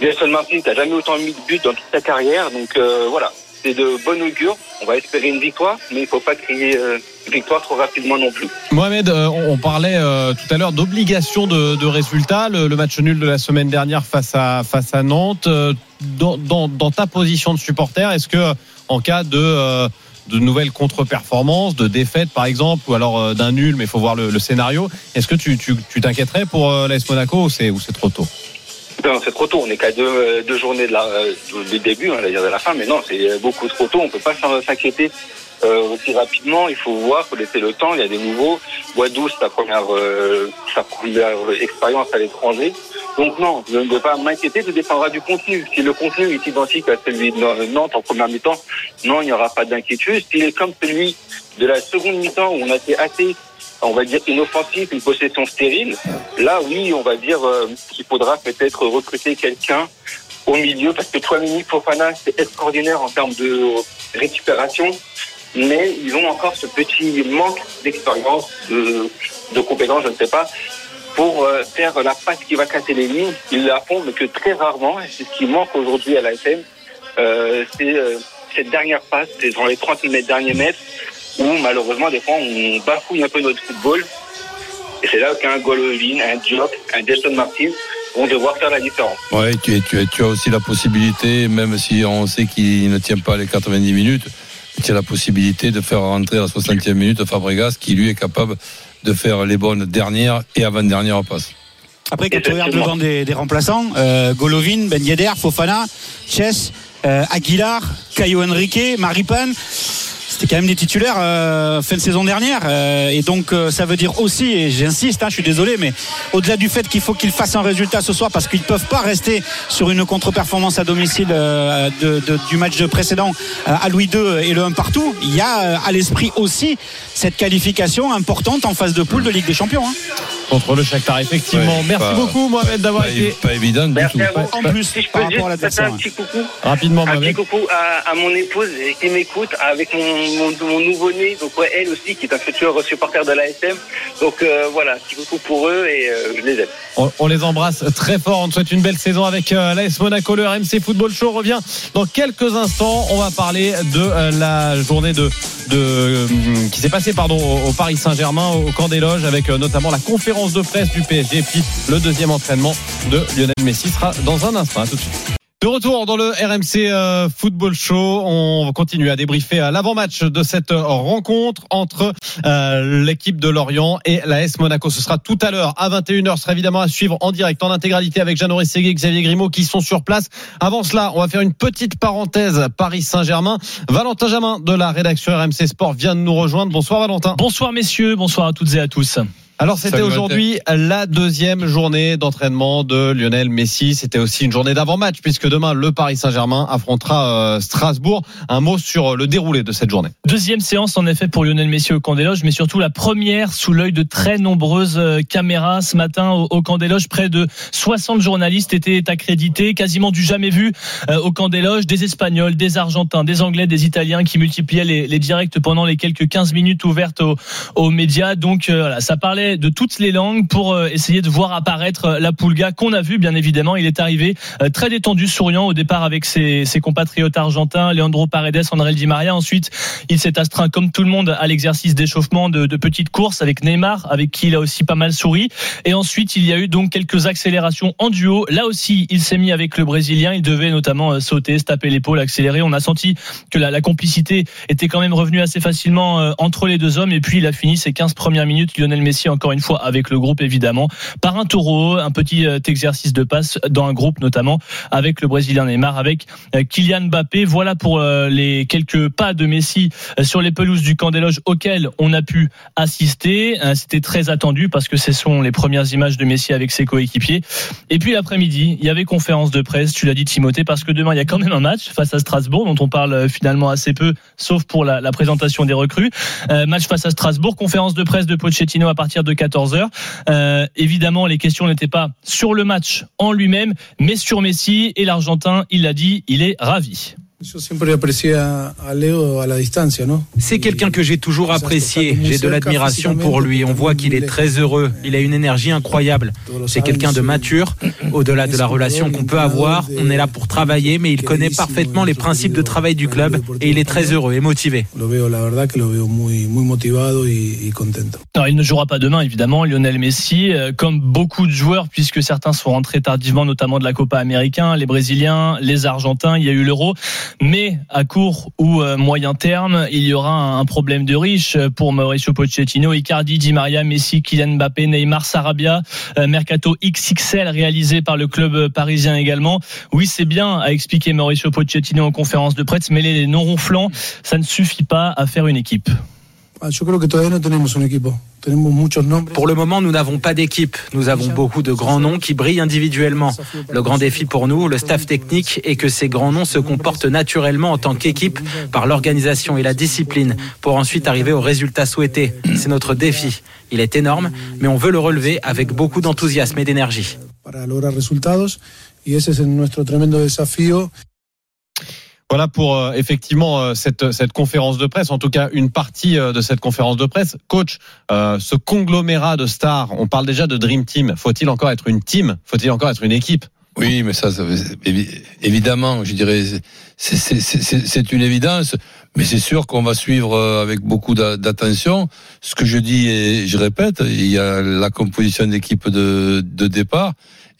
Gelson Martins qui n'a jamais autant mis de buts dans toute sa carrière, donc euh, voilà, c'est de bon augure. On va espérer une victoire, mais il ne faut pas crier euh, victoire trop rapidement non plus. Mohamed, euh, on, on parlait euh, tout à l'heure d'obligation de, de résultat. Le, le match nul de la semaine dernière face à, face à Nantes. Euh, dans, dans, dans ta position de supporter, est-ce que en cas de... Euh, de nouvelles contre-performances, de défaites par exemple, ou alors d'un nul, mais il faut voir le, le scénario. Est-ce que tu, tu, tu t'inquiéterais pour l'A S Monaco ou c'est, ou c'est trop tôt ? Non, c'est trop tôt. On est qu'à deux, deux journées de la, du début, on va dire de la fin, mais non, c'est beaucoup trop tôt. On ne peut pas s'inquiéter euh, aussi rapidement. Il faut voir, il faut laisser le temps. Il y a des nouveaux. Boadu, c'est sa première, euh, sa première expérience à l'étranger. Donc non, je ne vais pas m'inquiéter, tout dépendra du contenu. Si le contenu est identique à celui de Nantes en première mi-temps, non, il n'y aura pas d'inquiétude. S'il est comme celui de la seconde mi-temps où on a été assez, on va dire, inoffensif, une possession stérile, là, oui, on va dire euh, qu'il faudra peut-être recruter quelqu'un au milieu, parce que Tchouaméni, Fofana, c'est extraordinaire en termes de récupération, mais ils ont encore ce petit manque d'expérience, de, de compétences, je ne sais pas, pour faire la passe qui va casser les lignes. Ils la font, mais que très rarement. Et c'est ce qui manque aujourd'hui à l'A S M. Euh, c'est euh, cette dernière passe, c'est dans les trente mètres, derniers mètres, où malheureusement, des fois, on bafouille un peu notre football. Et c'est là qu'un Golovin, un Diop, un Gelson Martins vont devoir faire la différence. Oui, tu, tu, tu as aussi la possibilité, même si on sait qu'il ne tient pas les quatre-vingt-dix minutes, tu as la possibilité de faire rentrer à la soixantième minute Fabregas, qui lui est capable de faire les bonnes dernières et avant-dernières passes. Après, quand tu regardes le banc des, des remplaçants, euh, Golovin, Ben Yedder, Fofana, Chess, euh, Aguilar, Caio Henrique, Maripan, c'était quand même des titulaires euh, fin de saison dernière. Euh, et donc, euh, ça veut dire aussi, et j'insiste, hein, je suis désolé, mais au-delà du fait qu'il faut qu'ils fassent un résultat ce soir, parce qu'ils ne peuvent pas rester sur une contre-performance à domicile euh, de, de, du match précédent euh, à Louis deux et le un partout, il y a euh, à l'esprit aussi cette qualification importante en phase de poule de Ligue des Champions. Hein. Contre le Shakhtar, effectivement. Ouais, Merci pas, beaucoup, Mohamed, d'avoir pas été... Pas évident du Merci tout. Pas, en plus, si je peux par juste rapport à l'adversaire. Un petit coucou, rapidement, un petit coucou à, à mon épouse qui m'écoute, avec mon Mon, mon nouveau-né, donc ouais, elle aussi qui est un futur supporter de l'A S M, donc euh, voilà, petit coucou pour eux et euh, je les aime. On, on les embrasse très fort, on te souhaite une belle saison avec euh, l'A S Monaco. Le R M C Football Show revient dans quelques instants. On va parler de euh, la journée de, de euh, qui s'est passée pardon, au, au Paris Saint-Germain, au, au Camp des Loges, avec euh, notamment la conférence de presse du P S G et puis le deuxième entraînement de Lionel Messi sera dans un instant. À tout de suite. De retour dans le R M C Football Show, on continue à débriefer à l'avant-match de cette rencontre entre euh, l'équipe de Lorient et l'A S Monaco. Ce sera tout à l'heure à vingt et une heures, ce sera évidemment à suivre en direct, en intégralité avec Janoré Séguier et Xavier Grimaud qui sont sur place. Avant cela, on va faire une petite parenthèse Paris Saint-Germain. Valentin Jamin de la rédaction R M C Sport vient de nous rejoindre. Bonsoir Valentin. Bonsoir messieurs, bonsoir à toutes et à tous. Alors c'était aujourd'hui la deuxième journée d'entraînement de Lionel Messi. C'était aussi une journée d'avant-match puisque demain le Paris Saint-Germain affrontera euh, Strasbourg. Un mot sur le déroulé de cette journée. Deuxième séance en effet pour Lionel Messi au Camp des Loges, mais surtout la première sous l'œil de très nombreuses caméras. Ce matin au, au Camp des Loges, près de soixante journalistes étaient accrédités, quasiment du jamais vu euh, au Camp des Loges. Des Espagnols, des Argentins, des Anglais, des Italiens qui multipliaient les, les directs pendant les quelques quinze minutes ouvertes aux, aux médias. Donc euh, voilà, ça parlait de toutes les langues pour essayer de voir apparaître la Pulga qu'on a vu bien évidemment. Il est arrivé très détendu, souriant au départ avec ses, ses compatriotes argentins Leandro Paredes, André Di Maria. Ensuite il s'est astreint comme tout le monde à l'exercice d'échauffement de, de petites courses avec Neymar, avec qui il a aussi pas mal souri, et ensuite il y a eu donc quelques accélérations en duo. Là aussi il s'est mis avec le Brésilien, il devait notamment sauter, se taper l'épaule, accélérer. On a senti que la, la complicité était quand même revenue assez facilement entre les deux hommes, et puis il a fini ses quinze premières minutes Lionel Messi encore une fois avec le groupe évidemment par un taureau, un petit exercice de passe dans un groupe notamment avec le Brésilien Neymar, avec Kylian Mbappé. Voilà pour les quelques pas de Messi sur les pelouses du Camp des Loges auxquels on a pu assister. C'était très attendu parce que ce sont les premières images de Messi avec ses coéquipiers. Et puis l'après-midi il y avait conférence de presse, tu l'as dit Timothée, parce que demain il y a quand même un match face à Strasbourg dont on parle finalement assez peu sauf pour la, la présentation des recrues. euh, match face à Strasbourg, conférence de presse de Pochettino à partir de quatorze heures. Euh, évidemment, les questions n'étaient pas sur le match en lui-même, mais sur Messi. Et l'Argentin, il l'a dit, il est ravi. C'est quelqu'un que j'ai toujours apprécié, j'ai de l'admiration pour lui, on voit qu'il est très heureux, il a une énergie incroyable, c'est quelqu'un de mature, au-delà de la relation qu'on peut avoir, on est là pour travailler, mais il connaît parfaitement les principes de travail du club et il est très heureux et motivé. Alors, il ne jouera pas demain évidemment, Lionel Messi, comme beaucoup de joueurs, puisque certains sont rentrés tardivement, notamment de la Copa Américaine, les Brésiliens, les Argentins, il y a eu l'Euro. Mais à court ou moyen terme, il y aura un problème de riche pour Mauricio Pochettino. Icardi, Di Maria, Messi, Kylian Mbappé, Neymar, Sarabia, mercato X X L réalisé par le club parisien également. Oui, c'est bien, a expliqué Mauricio Pochettino en conférence de presse, mais les non-ronflants, ça ne suffit pas à faire une équipe. Pour le moment, nous n'avons pas d'équipe. Nous avons beaucoup de grands noms qui brillent individuellement. Le grand défi pour nous, le staff technique, est que ces grands noms se comportent naturellement en tant qu'équipe par l'organisation et la discipline pour ensuite arriver aux résultats souhaités. C'est notre défi. Il est énorme, mais on veut le relever avec beaucoup d'enthousiasme et d'énergie. Voilà pour euh, effectivement euh, cette cette conférence de presse, en tout cas une partie euh, de cette conférence de presse. Coach, euh, ce conglomérat de stars, on parle déjà de Dream Team. Faut-il encore être une team ? Faut-il encore être une équipe ? Oui, mais ça, ça évidemment, je dirais, c'est, c'est, c'est, c'est une évidence. Mais c'est sûr qu'on va suivre avec beaucoup d'attention. Ce que je dis et je répète, il y a la composition d'équipe de, de départ.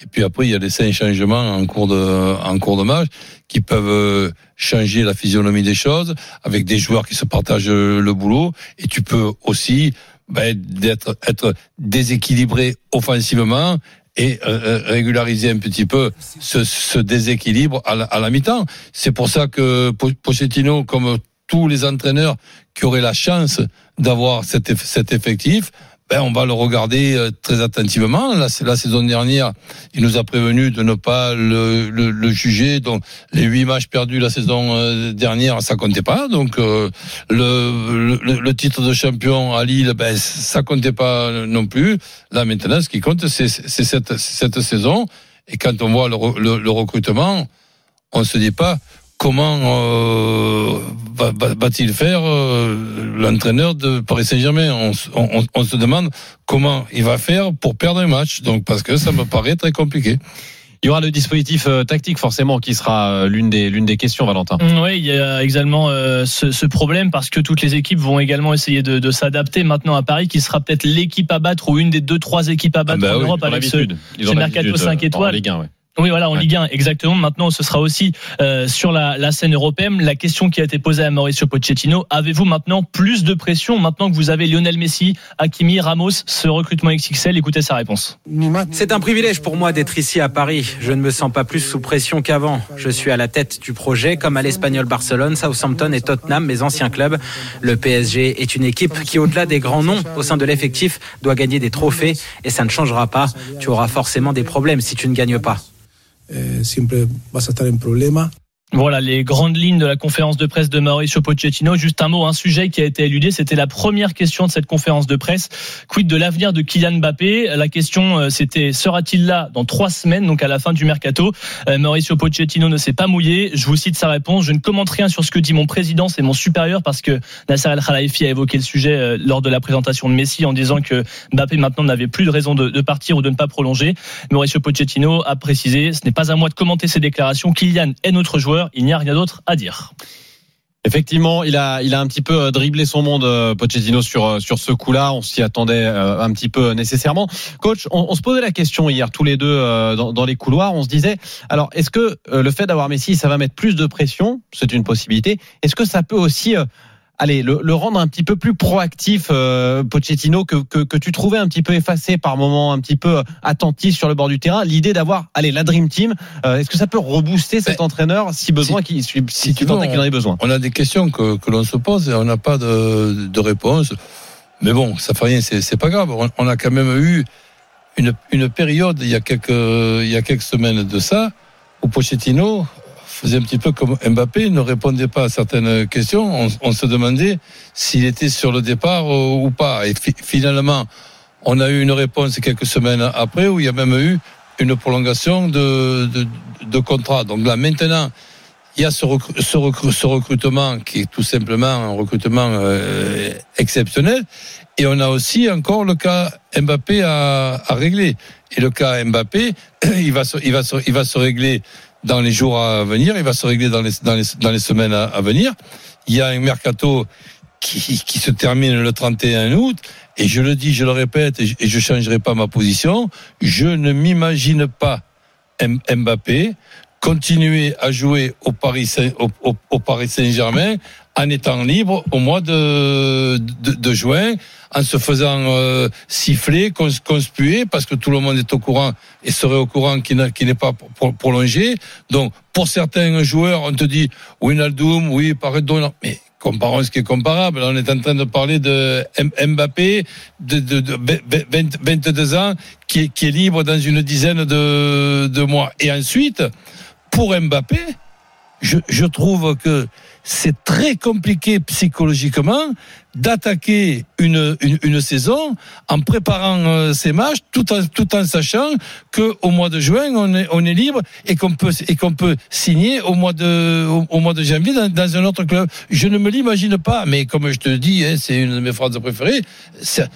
Et puis après, il y a les cinq changements en cours de, en cours de match qui peuvent changer la physionomie des choses avec des joueurs qui se partagent le boulot. Et tu peux aussi, ben, d'être, être déséquilibré offensivement et régulariser un petit peu ce, ce déséquilibre à la, à la mi-temps. C'est pour ça que Pochettino, comme tous les entraîneurs qui auraient la chance d'avoir cet, cet effectif, ben on va le regarder très attentivement. La, la saison dernière, il nous a prévenu de ne pas le, le, le juger. Donc les huit matchs perdus la saison dernière, ça comptait pas. Donc euh, le, le, le titre de champion à Lille, ben ça comptait pas non plus. Là maintenant, ce qui compte, c'est, c'est cette, cette saison. Et quand on voit le, le, le recrutement, on se dit pas. Comment euh, va, va, va-t-il faire euh, l'entraîneur de Paris Saint-Germain ? on, on, on se demande comment il va faire pour perdre un match. Donc, parce que ça me paraît très compliqué. Il y aura le dispositif euh, tactique forcément qui sera euh, l'une des l'une des questions, Valentin. Oui, il y a également euh, ce, ce problème parce que toutes les équipes vont également essayer de, de s'adapter maintenant à Paris, qui sera peut-être l'équipe à battre ou une des deux trois équipes à battre ah bah en oui, Europe avec ce, ce mercato cinq étoiles. Oui, voilà, en Ligue un, exactement. Maintenant, ce sera aussi euh, sur la, la scène européenne. La question qui a été posée à Mauricio Pochettino, avez-vous maintenant plus de pression, maintenant que vous avez Lionel Messi, Hakimi, Ramos, ce recrutement X X L ? Écoutez sa réponse. C'est un privilège pour moi d'être ici à Paris. Je ne me sens pas plus sous pression qu'avant. Je suis à la tête du projet, comme à l'Espagnol Barcelone, Southampton et Tottenham, mes anciens clubs. Le P S G est une équipe qui, au-delà des grands noms au sein de l'effectif, doit gagner des trophées et ça ne changera pas. Tu auras forcément des problèmes si tu ne gagnes pas. Voilà les grandes lignes de la conférence de presse de Mauricio Pochettino. Juste un mot, un sujet qui a été éludé, c'était la première question de cette conférence de presse. Quid de l'avenir de Kylian Mbappé ? La question c'était, sera-t-il là dans trois semaines, donc à la fin du mercato ? Mauricio Pochettino ne s'est pas mouillé. Je vous cite sa réponse. Je ne commente rien sur ce que dit mon président, c'est mon supérieur, parce que Nasser Al Khelaifi a évoqué le sujet lors de la présentation de Messi en disant que Mbappé maintenant n'avait plus de raison de partir ou de ne pas prolonger. Mauricio Pochettino a précisé, ce n'est pas à moi de commenter ces déclarations. Kylian est notre joueur. Il n'y a rien d'autre à dire. Effectivement, il a, il a un petit peu dribblé son monde, Pochettino, sur, sur ce coup-là. On s'y attendait un petit peu nécessairement. Coach, on, on se posait la question hier, tous les deux, dans, dans les couloirs. On se disait, alors, est-ce que le fait d'avoir Messi, ça va mettre plus de pression ? C'est une possibilité. Est-ce que ça peut aussi... Allez, le, le rendre un petit peu plus proactif, euh, Pochettino, que, que, que tu trouvais un petit peu effacé par moments, un petit peu attentif sur le bord du terrain. L'idée d'avoir, allez, la Dream Team, euh, est-ce que ça peut rebooster cet ben, entraîneur si besoin, si, qui, si, si tu t'entends qu'il en ait besoin ? On a des questions que, que l'on se pose et on n'a pas de, de réponse. Mais bon, ça fait rien, c'est, c'est pas grave. On, on a quand même eu une, une période, il y, a quelques, il y a quelques semaines de ça, où Pochettino... faisait un petit peu comme Mbappé, ne répondait pas à certaines questions. On, on se demandait s'il était sur le départ ou pas. Et fi- finalement, on a eu une réponse quelques semaines après où il y a même eu une prolongation de, de, de contrat. Donc là, maintenant, il y a ce, recru- ce, recru- ce recrutement qui est tout simplement un recrutement euh, exceptionnel. Et on a aussi encore le cas Mbappé à, à régler. Et le cas Mbappé, il va se, il va se, il va se régler dans les jours à venir, il va se régler dans les, dans les, dans les semaines à, à venir. Il y a un mercato qui, qui se termine le trente et un août. Et je le dis, je le répète, et je, et je changerai pas ma position. Je ne m'imagine pas M- Mbappé continuer à jouer au Paris Saint, au, au, au Paris Saint-Germain en étant libre au mois de, de, de juin, en se faisant euh, siffler, cons, conspuer, parce que tout le monde est au courant et serait au courant qu'il, n'a, qu'il n'est pas pro, pro, prolongé. Donc, pour certains joueurs, on te dit « Wijnaldum, oui, Paredes ». Mais comparons ce qui est comparable. Là, on est en train de parler de Mbappé, de, de, de, de vingt-deux ans, qui est, qui est libre dans une dizaine de, de mois. Et ensuite, pour Mbappé, je, je trouve que c'est très compliqué psychologiquement d'attaquer une, une, une saison en préparant euh, ces matchs, tout en, tout en sachant que au mois de juin on est, on est libre et qu'on peut, et qu'on peut signer au mois de, au, au mois de janvier dans, dans un autre club. Je ne me l'imagine pas, mais comme je te dis, hein, c'est une de mes phrases préférées.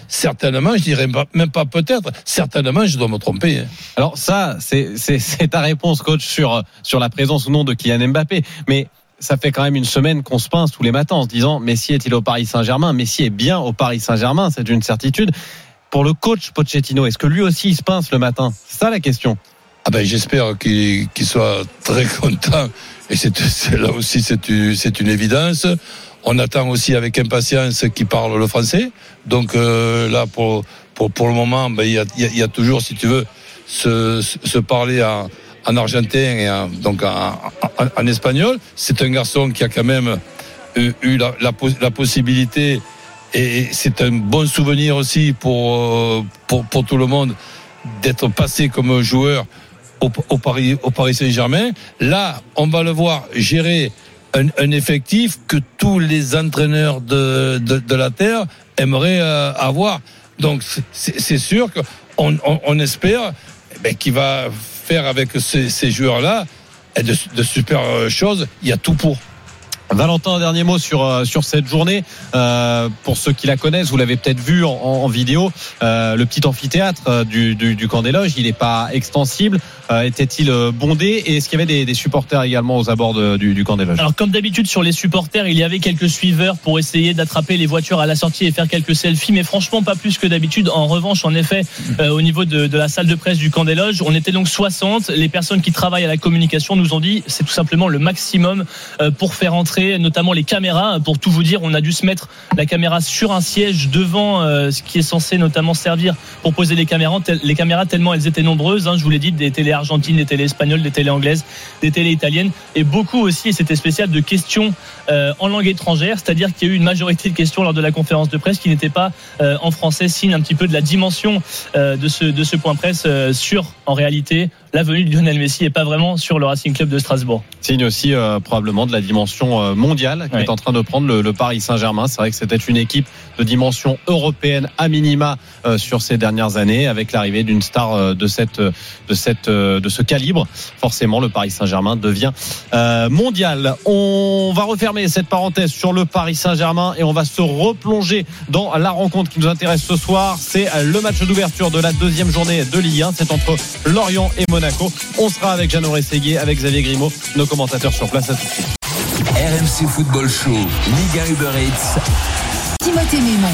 Certainement, je dirais même pas peut-être, certainement, je dois me tromper. Hein. Alors ça, c'est, c'est, c'est ta réponse, coach, sur, sur la présence ou non de Kylian Mbappé, mais ça fait quand même une semaine qu'on se pince tous les matins en se disant Messi est-il au Paris Saint-Germain ? Messi est bien au Paris Saint-Germain, c'est une certitude. Pour le coach Pochettino, est-ce que lui aussi il se pince le matin ? C'est ça la question. Ah ben j'espère qu'il, qu'il soit très content. Et c'est, c'est là aussi c'est une, c'est une évidence. On attend aussi avec impatience qu'il parle le français. Donc euh, là pour pour pour le moment, ben il y a il y, y a toujours, si tu veux, se se parler à en argentin et en, donc en, en, en espagnol. C'est un garçon qui a quand même eu la, la, la possibilité, et c'est un bon souvenir aussi pour, pour, pour tout le monde, d'être passé comme joueur au, au, Paris, au Paris Saint-Germain. Là, on va le voir gérer un, un effectif que tous les entraîneurs de, de, de la Terre aimeraient avoir. Donc, c'est, c'est sûr qu'on on, on espère eh bien, qu'il va faire avec ces, ces joueurs-là de, de super choses. Il y a tout pour. Valentin, un dernier mot sur sur cette journée. Euh, pour ceux qui la connaissent, vous l'avez peut-être vu en, en vidéo. Euh, le petit amphithéâtre du, du, du Camp des Loges, il n'est pas extensible. Euh, était-il bondé ? Et est-ce qu'il y avait des, des supporters également aux abords de, du, du Camp des Loges ? Alors, comme d'habitude, sur les supporters, il y avait quelques suiveurs pour essayer d'attraper les voitures à la sortie et faire quelques selfies, mais franchement, pas plus que d'habitude. En revanche, en effet, euh, au niveau de, de la salle de presse du Camp des Loges, on était donc soixante. Les personnes qui travaillent à la communication nous ont dit c'est tout simplement le maximum pour faire entrer notamment les caméras. Pour tout vous dire, on a dû se mettre la caméra sur un siège devant euh, ce qui est censé notamment servir pour poser les caméras, tel, les caméras tellement elles étaient nombreuses, hein, je vous l'ai dit, des télés argentines, des télés espagnoles, des télés anglaises, des télés italiennes, et beaucoup aussi, et c'était spécial, de questions euh, en langue étrangère, c'est-à-dire qu'il y a eu une majorité de questions lors de la conférence de presse qui n'étaient pas euh, en français, signe un petit peu de la dimension euh, de, ce, de ce point presse euh, sur, en réalité, la venue de Lionel Messi et pas vraiment sur le Racing Club de Strasbourg. Signe aussi euh, probablement de la dimension euh, mondiale qui ouais. est en train de prendre le, le Paris Saint-Germain. C'est vrai que c'était une équipe de dimension européenne à minima euh, sur ces dernières années, avec l'arrivée d'une star euh, de cette, de cette, euh, de ce calibre. Forcément, le Paris Saint-Germain devient euh, mondial. On va refermer cette parenthèse sur le Paris Saint-Germain et on va se replonger dans la rencontre qui nous intéresse ce soir. C'est le match d'ouverture de la deuxième journée de Ligue un. C'est entre Lorient et Monaco. On sera avec Janoré Séguier, avec Xavier Grimaud, nos commentateurs sur place. À tout de suite. R M C Football Show, Ligue un Uber Eats. Timothée Mémont.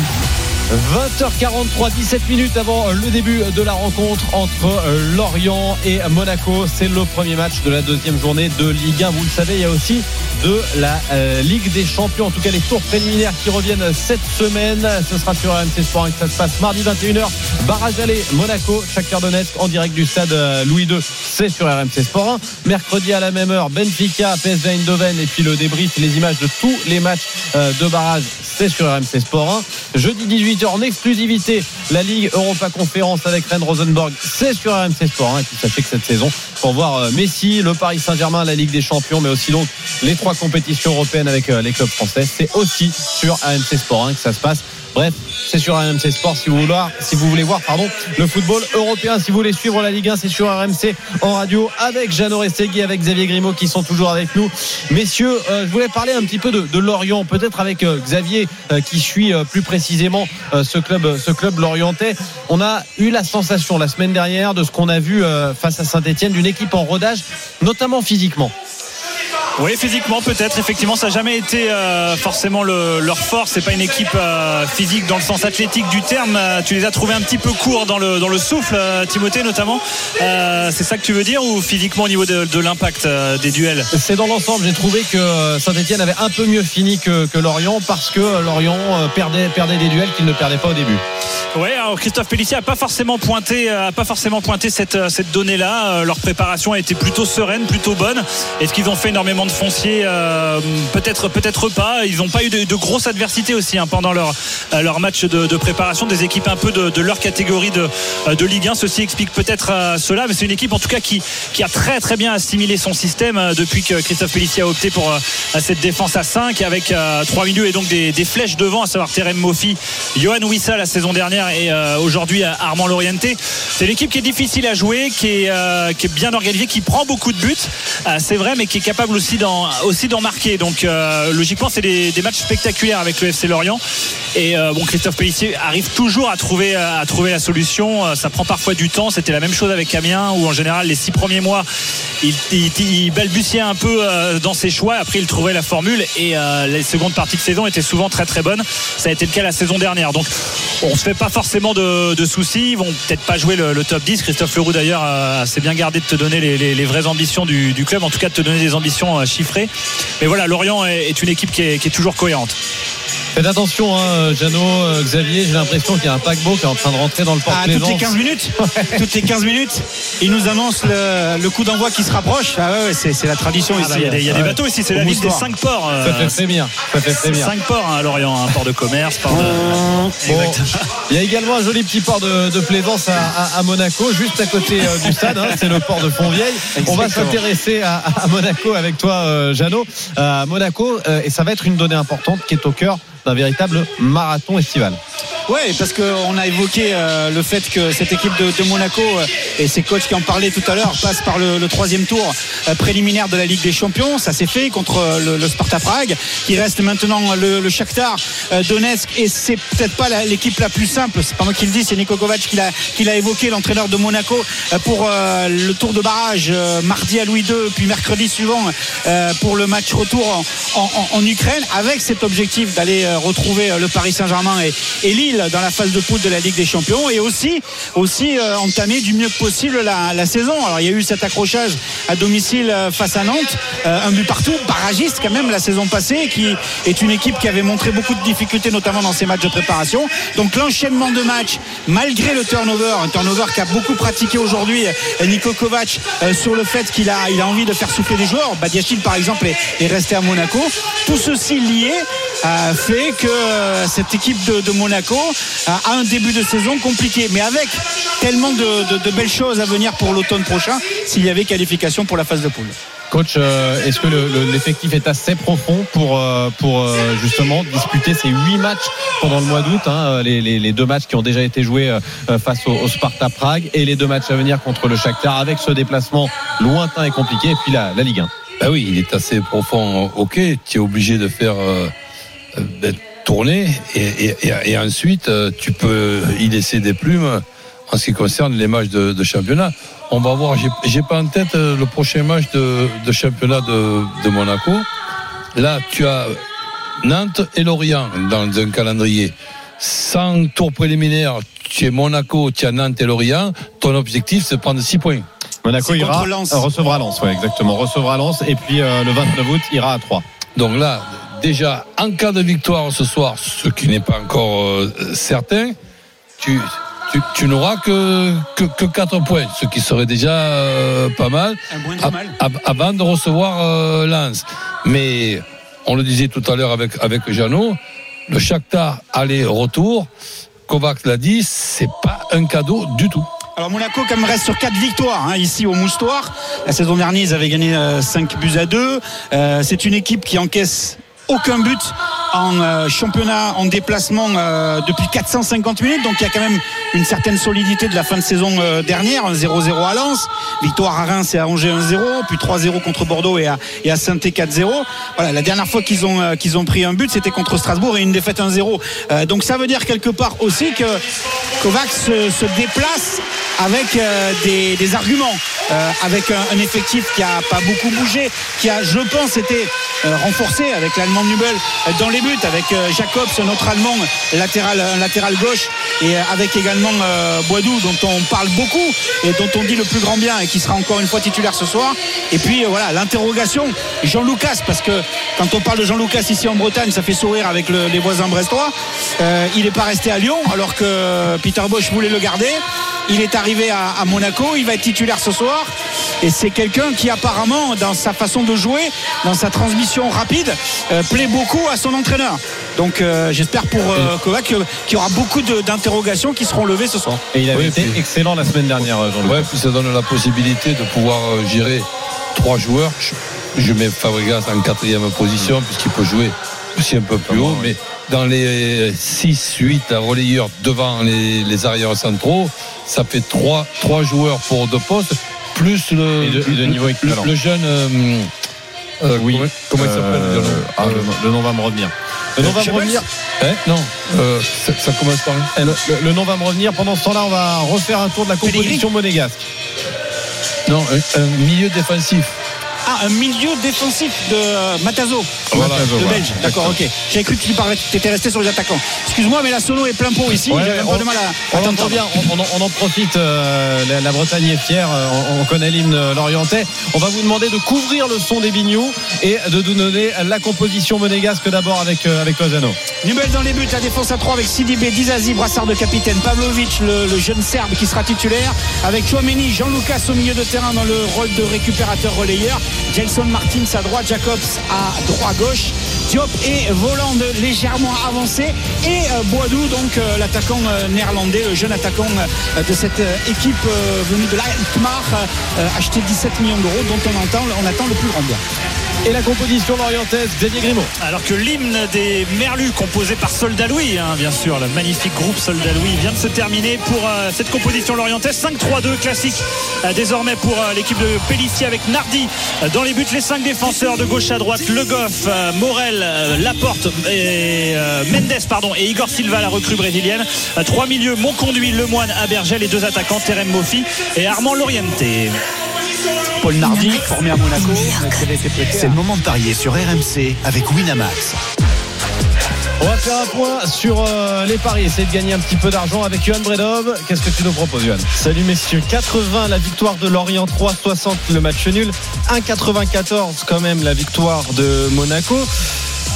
vingt heures quarante-trois, dix-sept minutes avant le début de la rencontre entre Lorient et Monaco. C'est le premier match de la deuxième journée de Ligue un. Vous le savez, il y a aussi de la Ligue des Champions. En tout cas, les tours préliminaires qui reviennent cette semaine. Ce sera sur R M C Sport que ça se passe mardi vingt et une heures. Barrage aller Monaco, Shakhtar Donetsk en direct du stade Louis deux. C'est sur R M C Sport un. Mercredi à la même heure, Benfica, P S V Eindhoven. Et puis le débrief, les images de tous les matchs de barrage. C'est sur R M C Sport un. Jeudi dix-huit heures. En exclusivité, la Ligue Europa Conférence avec Rennes Rosenborg, c'est sur R M C Sport. Hein, et puis sachez que cette saison, pour voir Messi, le Paris Saint-Germain, la Ligue des Champions, mais aussi donc les trois compétitions européennes avec les clubs français, c'est aussi sur R M C Sport hein, que ça se passe. Bref, c'est sur R M C Sport si vous voulez voir, si vous voulez voir pardon, le football européen. Si vous voulez suivre la Ligue un, c'est sur R M C en radio avec Janoré Séguier, avec Xavier Grimaud qui sont toujours avec nous. Messieurs, euh, je voulais parler un petit peu de, de Lorient, peut-être avec euh, Xavier euh, qui suit euh, plus précisément euh, ce club euh, ce club lorientais. On a eu la sensation la semaine dernière de ce qu'on a vu euh, face à Saint-Etienne, d'une équipe en rodage, notamment physiquement. Oui, physiquement peut-être, effectivement ça n'a jamais été euh, forcément le, leur force. C'est pas une équipe euh, physique dans le sens athlétique du terme. Euh, tu les as trouvés un petit peu courts dans le, dans le souffle, euh, Timothée notamment, euh, c'est ça que tu veux dire, ou physiquement au niveau de, de l'impact euh, des duels? C'est dans l'ensemble, j'ai trouvé que Saint-Etienne avait un peu mieux fini que, que Lorient, parce que Lorient perdait, perdait des duels qu'il ne perdait pas au début. Oui, alors Christophe Pélissier n'a pas forcément pointé, a pas forcément pointé cette, cette donnée-là. euh, leur préparation a été plutôt sereine, plutôt bonne. Est-ce qu'ils ont fait énormément de fonciers? euh, peut-être peut-être pas. Ils n'ont pas eu de, de grosse adversité aussi hein, pendant leur, leur match de, de préparation, des équipes un peu de, de leur catégorie de, de Ligue un. Ceci explique peut-être euh, cela, mais c'est une équipe en tout cas qui, qui a très très bien assimilé son système euh, depuis que Christophe Pélissier a opté pour euh, cette défense à cinq avec euh, trois milieux et donc des, des flèches devant, à savoir Terem Mofi, Johan Wissa la saison dernière et euh, aujourd'hui Armand Laurienté. C'est l'équipe qui est difficile à jouer, qui est, euh, qui est bien organisée, qui prend beaucoup de buts, euh, c'est vrai, mais qui est capable aussi Dans, aussi d'en marquer. Donc euh, logiquement c'est des, des matchs spectaculaires avec le F C Lorient, et euh, bon, Christophe Pélissier arrive toujours à trouver, à trouver la solution. euh, ça prend parfois du temps, c'était la même chose avec Amiens où en général les six premiers mois il, il, il balbutiait un peu euh, dans ses choix, après il trouvait la formule, et euh, les secondes parties de saison étaient souvent très très bonnes. Ça a été le cas la saison dernière, donc on se fait pas forcément de, de soucis. Ils vont peut-être pas jouer le, le top dix. Christophe Leroux d'ailleurs euh, s'est bien gardé de te donner les, les, les vraies ambitions du, du club, en tout cas de te donner des ambitions chiffré. Mais voilà, Lorient est une équipe qui est, qui est toujours cohérente. Faites attention, hein, Jano, euh, Xavier, j'ai l'impression qu'il y a un paquebot qui est en train de rentrer dans le port. Ah, toutes les quinze minutes, ouais. Toutes les quinze minutes, ils nous annoncent le, le coup d'envoi qui se rapproche. Ah ouais, c'est, c'est la tradition ah ici. Il bah, y, y a des bateaux ici, c'est la liste des cinq ports. Euh, ça fait très bien. Ça fait très bien. cinq ports à hein, Lorient, hein, port de commerce, port de. Bon. Il y a également un joli petit port de, de plaisance à, à, à Monaco, juste à côté euh, du stade. Hein, c'est le port de Fontvieille. Exactement. On va s'intéresser à, à Monaco avec toi, euh, Jano. Euh, Monaco, euh, et ça va être une donnée importante qui est au cœur d'un véritable marathon estival. Oui, parce qu'on a évoqué euh, le fait que cette équipe de, de Monaco euh, et ses coachs qui en parlaient tout à l'heure passent par le, le troisième tour euh, préliminaire de la Ligue des Champions. Ça s'est fait contre euh, le, le Sparta Prague, qui reste maintenant le, le Shakhtar euh, Donetsk, et c'est peut-être pas la, l'équipe la plus simple. C'est pas moi qui le dis, c'est Niko Kovač qui l'a, qui l'a évoqué, l'entraîneur de Monaco, euh, pour euh, le tour de barrage euh, mardi à Louis deux, puis mercredi suivant euh, pour le match retour en, en, en, en Ukraine, avec cet objectif d'aller euh, retrouver le Paris Saint-Germain et, et Lille dans la phase de poule de la Ligue des Champions, et aussi, aussi euh, entamer du mieux possible la, la saison. Alors il y a eu cet accrochage à domicile euh, face à Nantes, euh, un but partout, barragiste quand même la saison passée, qui est une équipe qui avait montré beaucoup de difficultés notamment dans ses matchs de préparation. Donc l'enchaînement de matchs, malgré le turnover, un turnover qu'a beaucoup pratiqué aujourd'hui euh, Niko Kovač euh, sur le fait qu'il a, il a envie de faire souffler des joueurs. Badiachil par exemple est, est resté à Monaco. Tout ceci lié euh, fait que euh, cette équipe de, de Monaco à un début de saison compliqué, mais avec tellement de, de, de belles choses à venir pour l'automne prochain s'il y avait qualification pour la phase de poule. Coach, euh, est-ce que le, le, l'effectif est assez profond pour, euh, pour euh, justement disputer ces huit matchs pendant le mois d'août, hein, les, les, les deux matchs qui ont déjà été joués euh, face au, au Sparta Prague, et les deux matchs à venir contre le Shakhtar, avec ce déplacement lointain et compliqué, et puis la, la Ligue un? Ben oui, il est assez profond, ok, tu es obligé de faire euh, ben, tourner et, et, et ensuite tu peux y laisser des plumes en ce qui concerne les matchs de, de championnat. On va voir, j'ai, j'ai pas en tête le prochain match de, de championnat de, de Monaco. Là tu as Nantes et Lorient dans un calendrier sans tour préliminaire. Tu es Monaco, tu as Nantes et Lorient, ton objectif c'est de prendre six points. Monaco ira, Lens. recevra Lens, ouais, exactement, recevra Lens, et puis euh, le vingt-neuf août ira à Troyes. Donc là déjà, en cas de victoire ce soir, ce qui n'est pas encore euh, certain, tu, tu, tu n'auras que, que, que quatre points, ce qui serait déjà euh, pas mal, à, mal. À, avant de recevoir euh, Lens. Mais on le disait tout à l'heure avec, avec Jeannot, le Shakhtar aller-retour, Kovač l'a dit, c'est pas un cadeau du tout. Alors Monaco quand même reste sur quatre victoires hein, ici au Moustoir. La saison dernière ils avaient gagné euh, cinq buts à deux. Euh, c'est une équipe qui encaisse aucun but en euh, championnat en déplacement euh, depuis quatre cent cinquante minutes, donc il y a quand même une certaine solidité de la fin de saison euh, dernière. Zéro zéro à Lens, victoire à Reims et à Angers un zéro, puis trois zéro contre Bordeaux et à, et à Saint-Étienne quatre zéro. Voilà, la dernière fois qu'ils ont, euh, qu'ils ont pris un but, c'était contre Strasbourg et une défaite un zéro, euh, donc ça veut dire quelque part aussi que Kovač se, se déplace avec euh, des, des arguments, euh, avec un, un effectif qui n'a pas beaucoup bougé, qui a, je pense, été euh, renforcé avec l'Allemand Nübel dans les buts, avec euh, Jakobs, notre Allemand latéral, euh, latéral gauche, et euh, avec également euh, Boadu, dont on parle beaucoup et dont on dit le plus grand bien et qui sera encore une fois titulaire ce soir. Et puis euh, voilà, l'interrogation Jean-Lucas, parce que quand on parle de Jean-Lucas ici en Bretagne, ça fait sourire avec le, les voisins brestois. Euh, il n'est pas resté à Lyon alors que Peter Bosz voulait le garder. Il est arrivé à, à Monaco, il va être titulaire ce soir, et c'est quelqu'un qui apparemment, dans sa façon de jouer, dans sa transmission rapide, euh, plaît beaucoup à son entraîneur. Donc euh, j'espère pour euh, Kovač qu'il y aura beaucoup de, d'interrogations qui seront levées ce soir. Et il avait oui, été puis, excellent la semaine dernière, Jean-Louis. Ouais, puis ça donne la possibilité de pouvoir gérer trois joueurs. Je mets Fabregas en quatrième position, mmh. puisqu'il peut jouer aussi un peu plus haut, mais dans les six huit relayeurs devant les, les arrières centraux, ça fait trois joueurs pour deux postes, plus le, de, le, niveau le, le jeune euh, euh, oui. comment, comment euh, il s'appelle euh, ah, le, le nom va me revenir le nom va me revenir eh non euh, ça, ça commence par eh, le, le, le nom va me revenir. Pendant ce temps-là, on va refaire un tour de la composition monégasque. Non, un, un milieu défensif. Ah, un milieu défensif de Matazo, voilà, de voilà. Belge. D'accord, ok. J'ai cru que tu parlais, tu étais resté sur les attaquants. Excuse-moi, mais la sono est plein pot ici. Ouais, J'ai on, pas de mal à, à on, entend bien. On, on, on en profite. Euh, la, la Bretagne est fière. On, on connaît l'hymne lorientais. On va vous demander de couvrir le son des Bignoux et de nous donner la composition monégasque d'abord avec euh, avec toi, Jano. Nübel dans les buts, la défense à trois avec Sidibé, Disasi, brassard de capitaine, Pavlović, le, le jeune Serbe qui sera titulaire, avec Tchouaméni, Jean-Lucas au milieu de terrain dans le rôle de récupérateur relayeur. Gelson Martins à droite, Jakobs à droite gauche, Diop et volant de légèrement avancé, et Boadu, donc l'attaquant néerlandais, le jeune attaquant de cette équipe venue de l'Alkmaar, acheté dix-sept millions d'euros, dont on, entend, on attend le plus grand bien. Et la composition lorientaise, Xavier Grimaud. Alors que l'hymne des Merlus, composé par Soldat Louis, hein, bien sûr, le magnifique groupe Soldat Louis, vient de se terminer pour euh, cette composition lorientaise. cinq trois deux classique euh, désormais pour euh, l'équipe de Pélissier, avec Nardi euh, dans les buts, les cinq défenseurs de gauche à droite, Le Goff, euh, Morel, euh, Laporte et euh, Mendes pardon, et Igor Silva, la recrue brésilienne. Euh, trois milieux, Monconduit, Lemoine, Abergel, les deux attaquants, Terem Mofi et Armand Laurienté. Paul Nardi, formé à Monaco. C'est le moment de parier sur R M C avec Winamax. On va faire un point sur euh, les paris, essayer de gagner un petit peu d'argent avec Johan Bredov. Qu'est-ce que tu nous proposes, Johan? Salut messieurs, quatre-vingts la victoire de Lorient, trois soixante le match nul, un quatre-vingt-quatorze quand même la victoire de Monaco.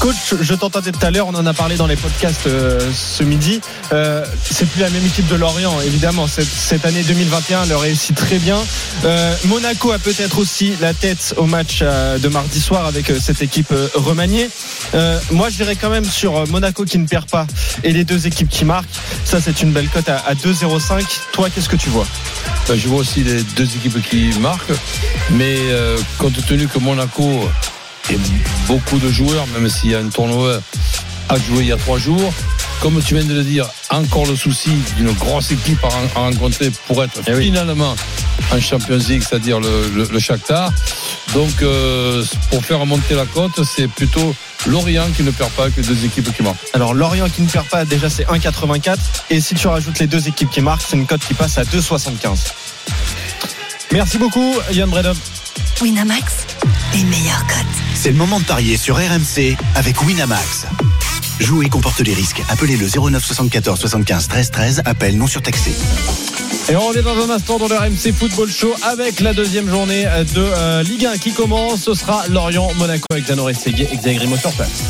Coach, je t'entendais tout à l'heure, on en a parlé dans les podcasts euh, ce midi. Euh, c'est plus la même équipe de Lorient, évidemment. Cette, cette année deux mille vingt et un, elle réussit très bien. Euh, Monaco a peut-être aussi la tête au match euh, de mardi soir avec euh, cette équipe euh, remaniée. Euh, moi, je dirais quand même sur Monaco qui ne perd pas et les deux équipes qui marquent. Ça, c'est une belle cote à, à deux zéro cinq. Toi, qu'est-ce que tu vois? Ben, je vois aussi les deux équipes qui marquent, mais euh, compte tenu que Monaco... Et beaucoup de joueurs, même s'il y a un tournoi à jouer il y a trois jours. Comme tu viens de le dire, encore le souci d'une grosse équipe à rencontrer pour être eh finalement oui. en Champions League, c'est-à-dire le, le, le Shakhtar. Donc, euh, pour faire remonter la cote, c'est plutôt Lorient qui ne perd pas que les deux équipes qui marquent. Alors, Lorient qui ne perd pas, déjà, c'est un quatre-vingt-quatre. Et si tu rajoutes les deux équipes qui marquent, c'est une cote qui passe à deux soixante-quinze. Merci beaucoup, Yann Bredov. Winamax, les meilleures cotes. C'est le moment de parier sur R M C avec Winamax. Jouer comporte les risques. Appelez le zéro neuf soixante-quatorze soixante-quinze treize treize. Appel non surtaxé. Et on est dans un instant dans le R M C Football Show avec la deuxième journée de euh, Ligue un qui commence. Ce sera Lorient-Monaco avec Janoré Séguier et Xavier Grimaud sur place.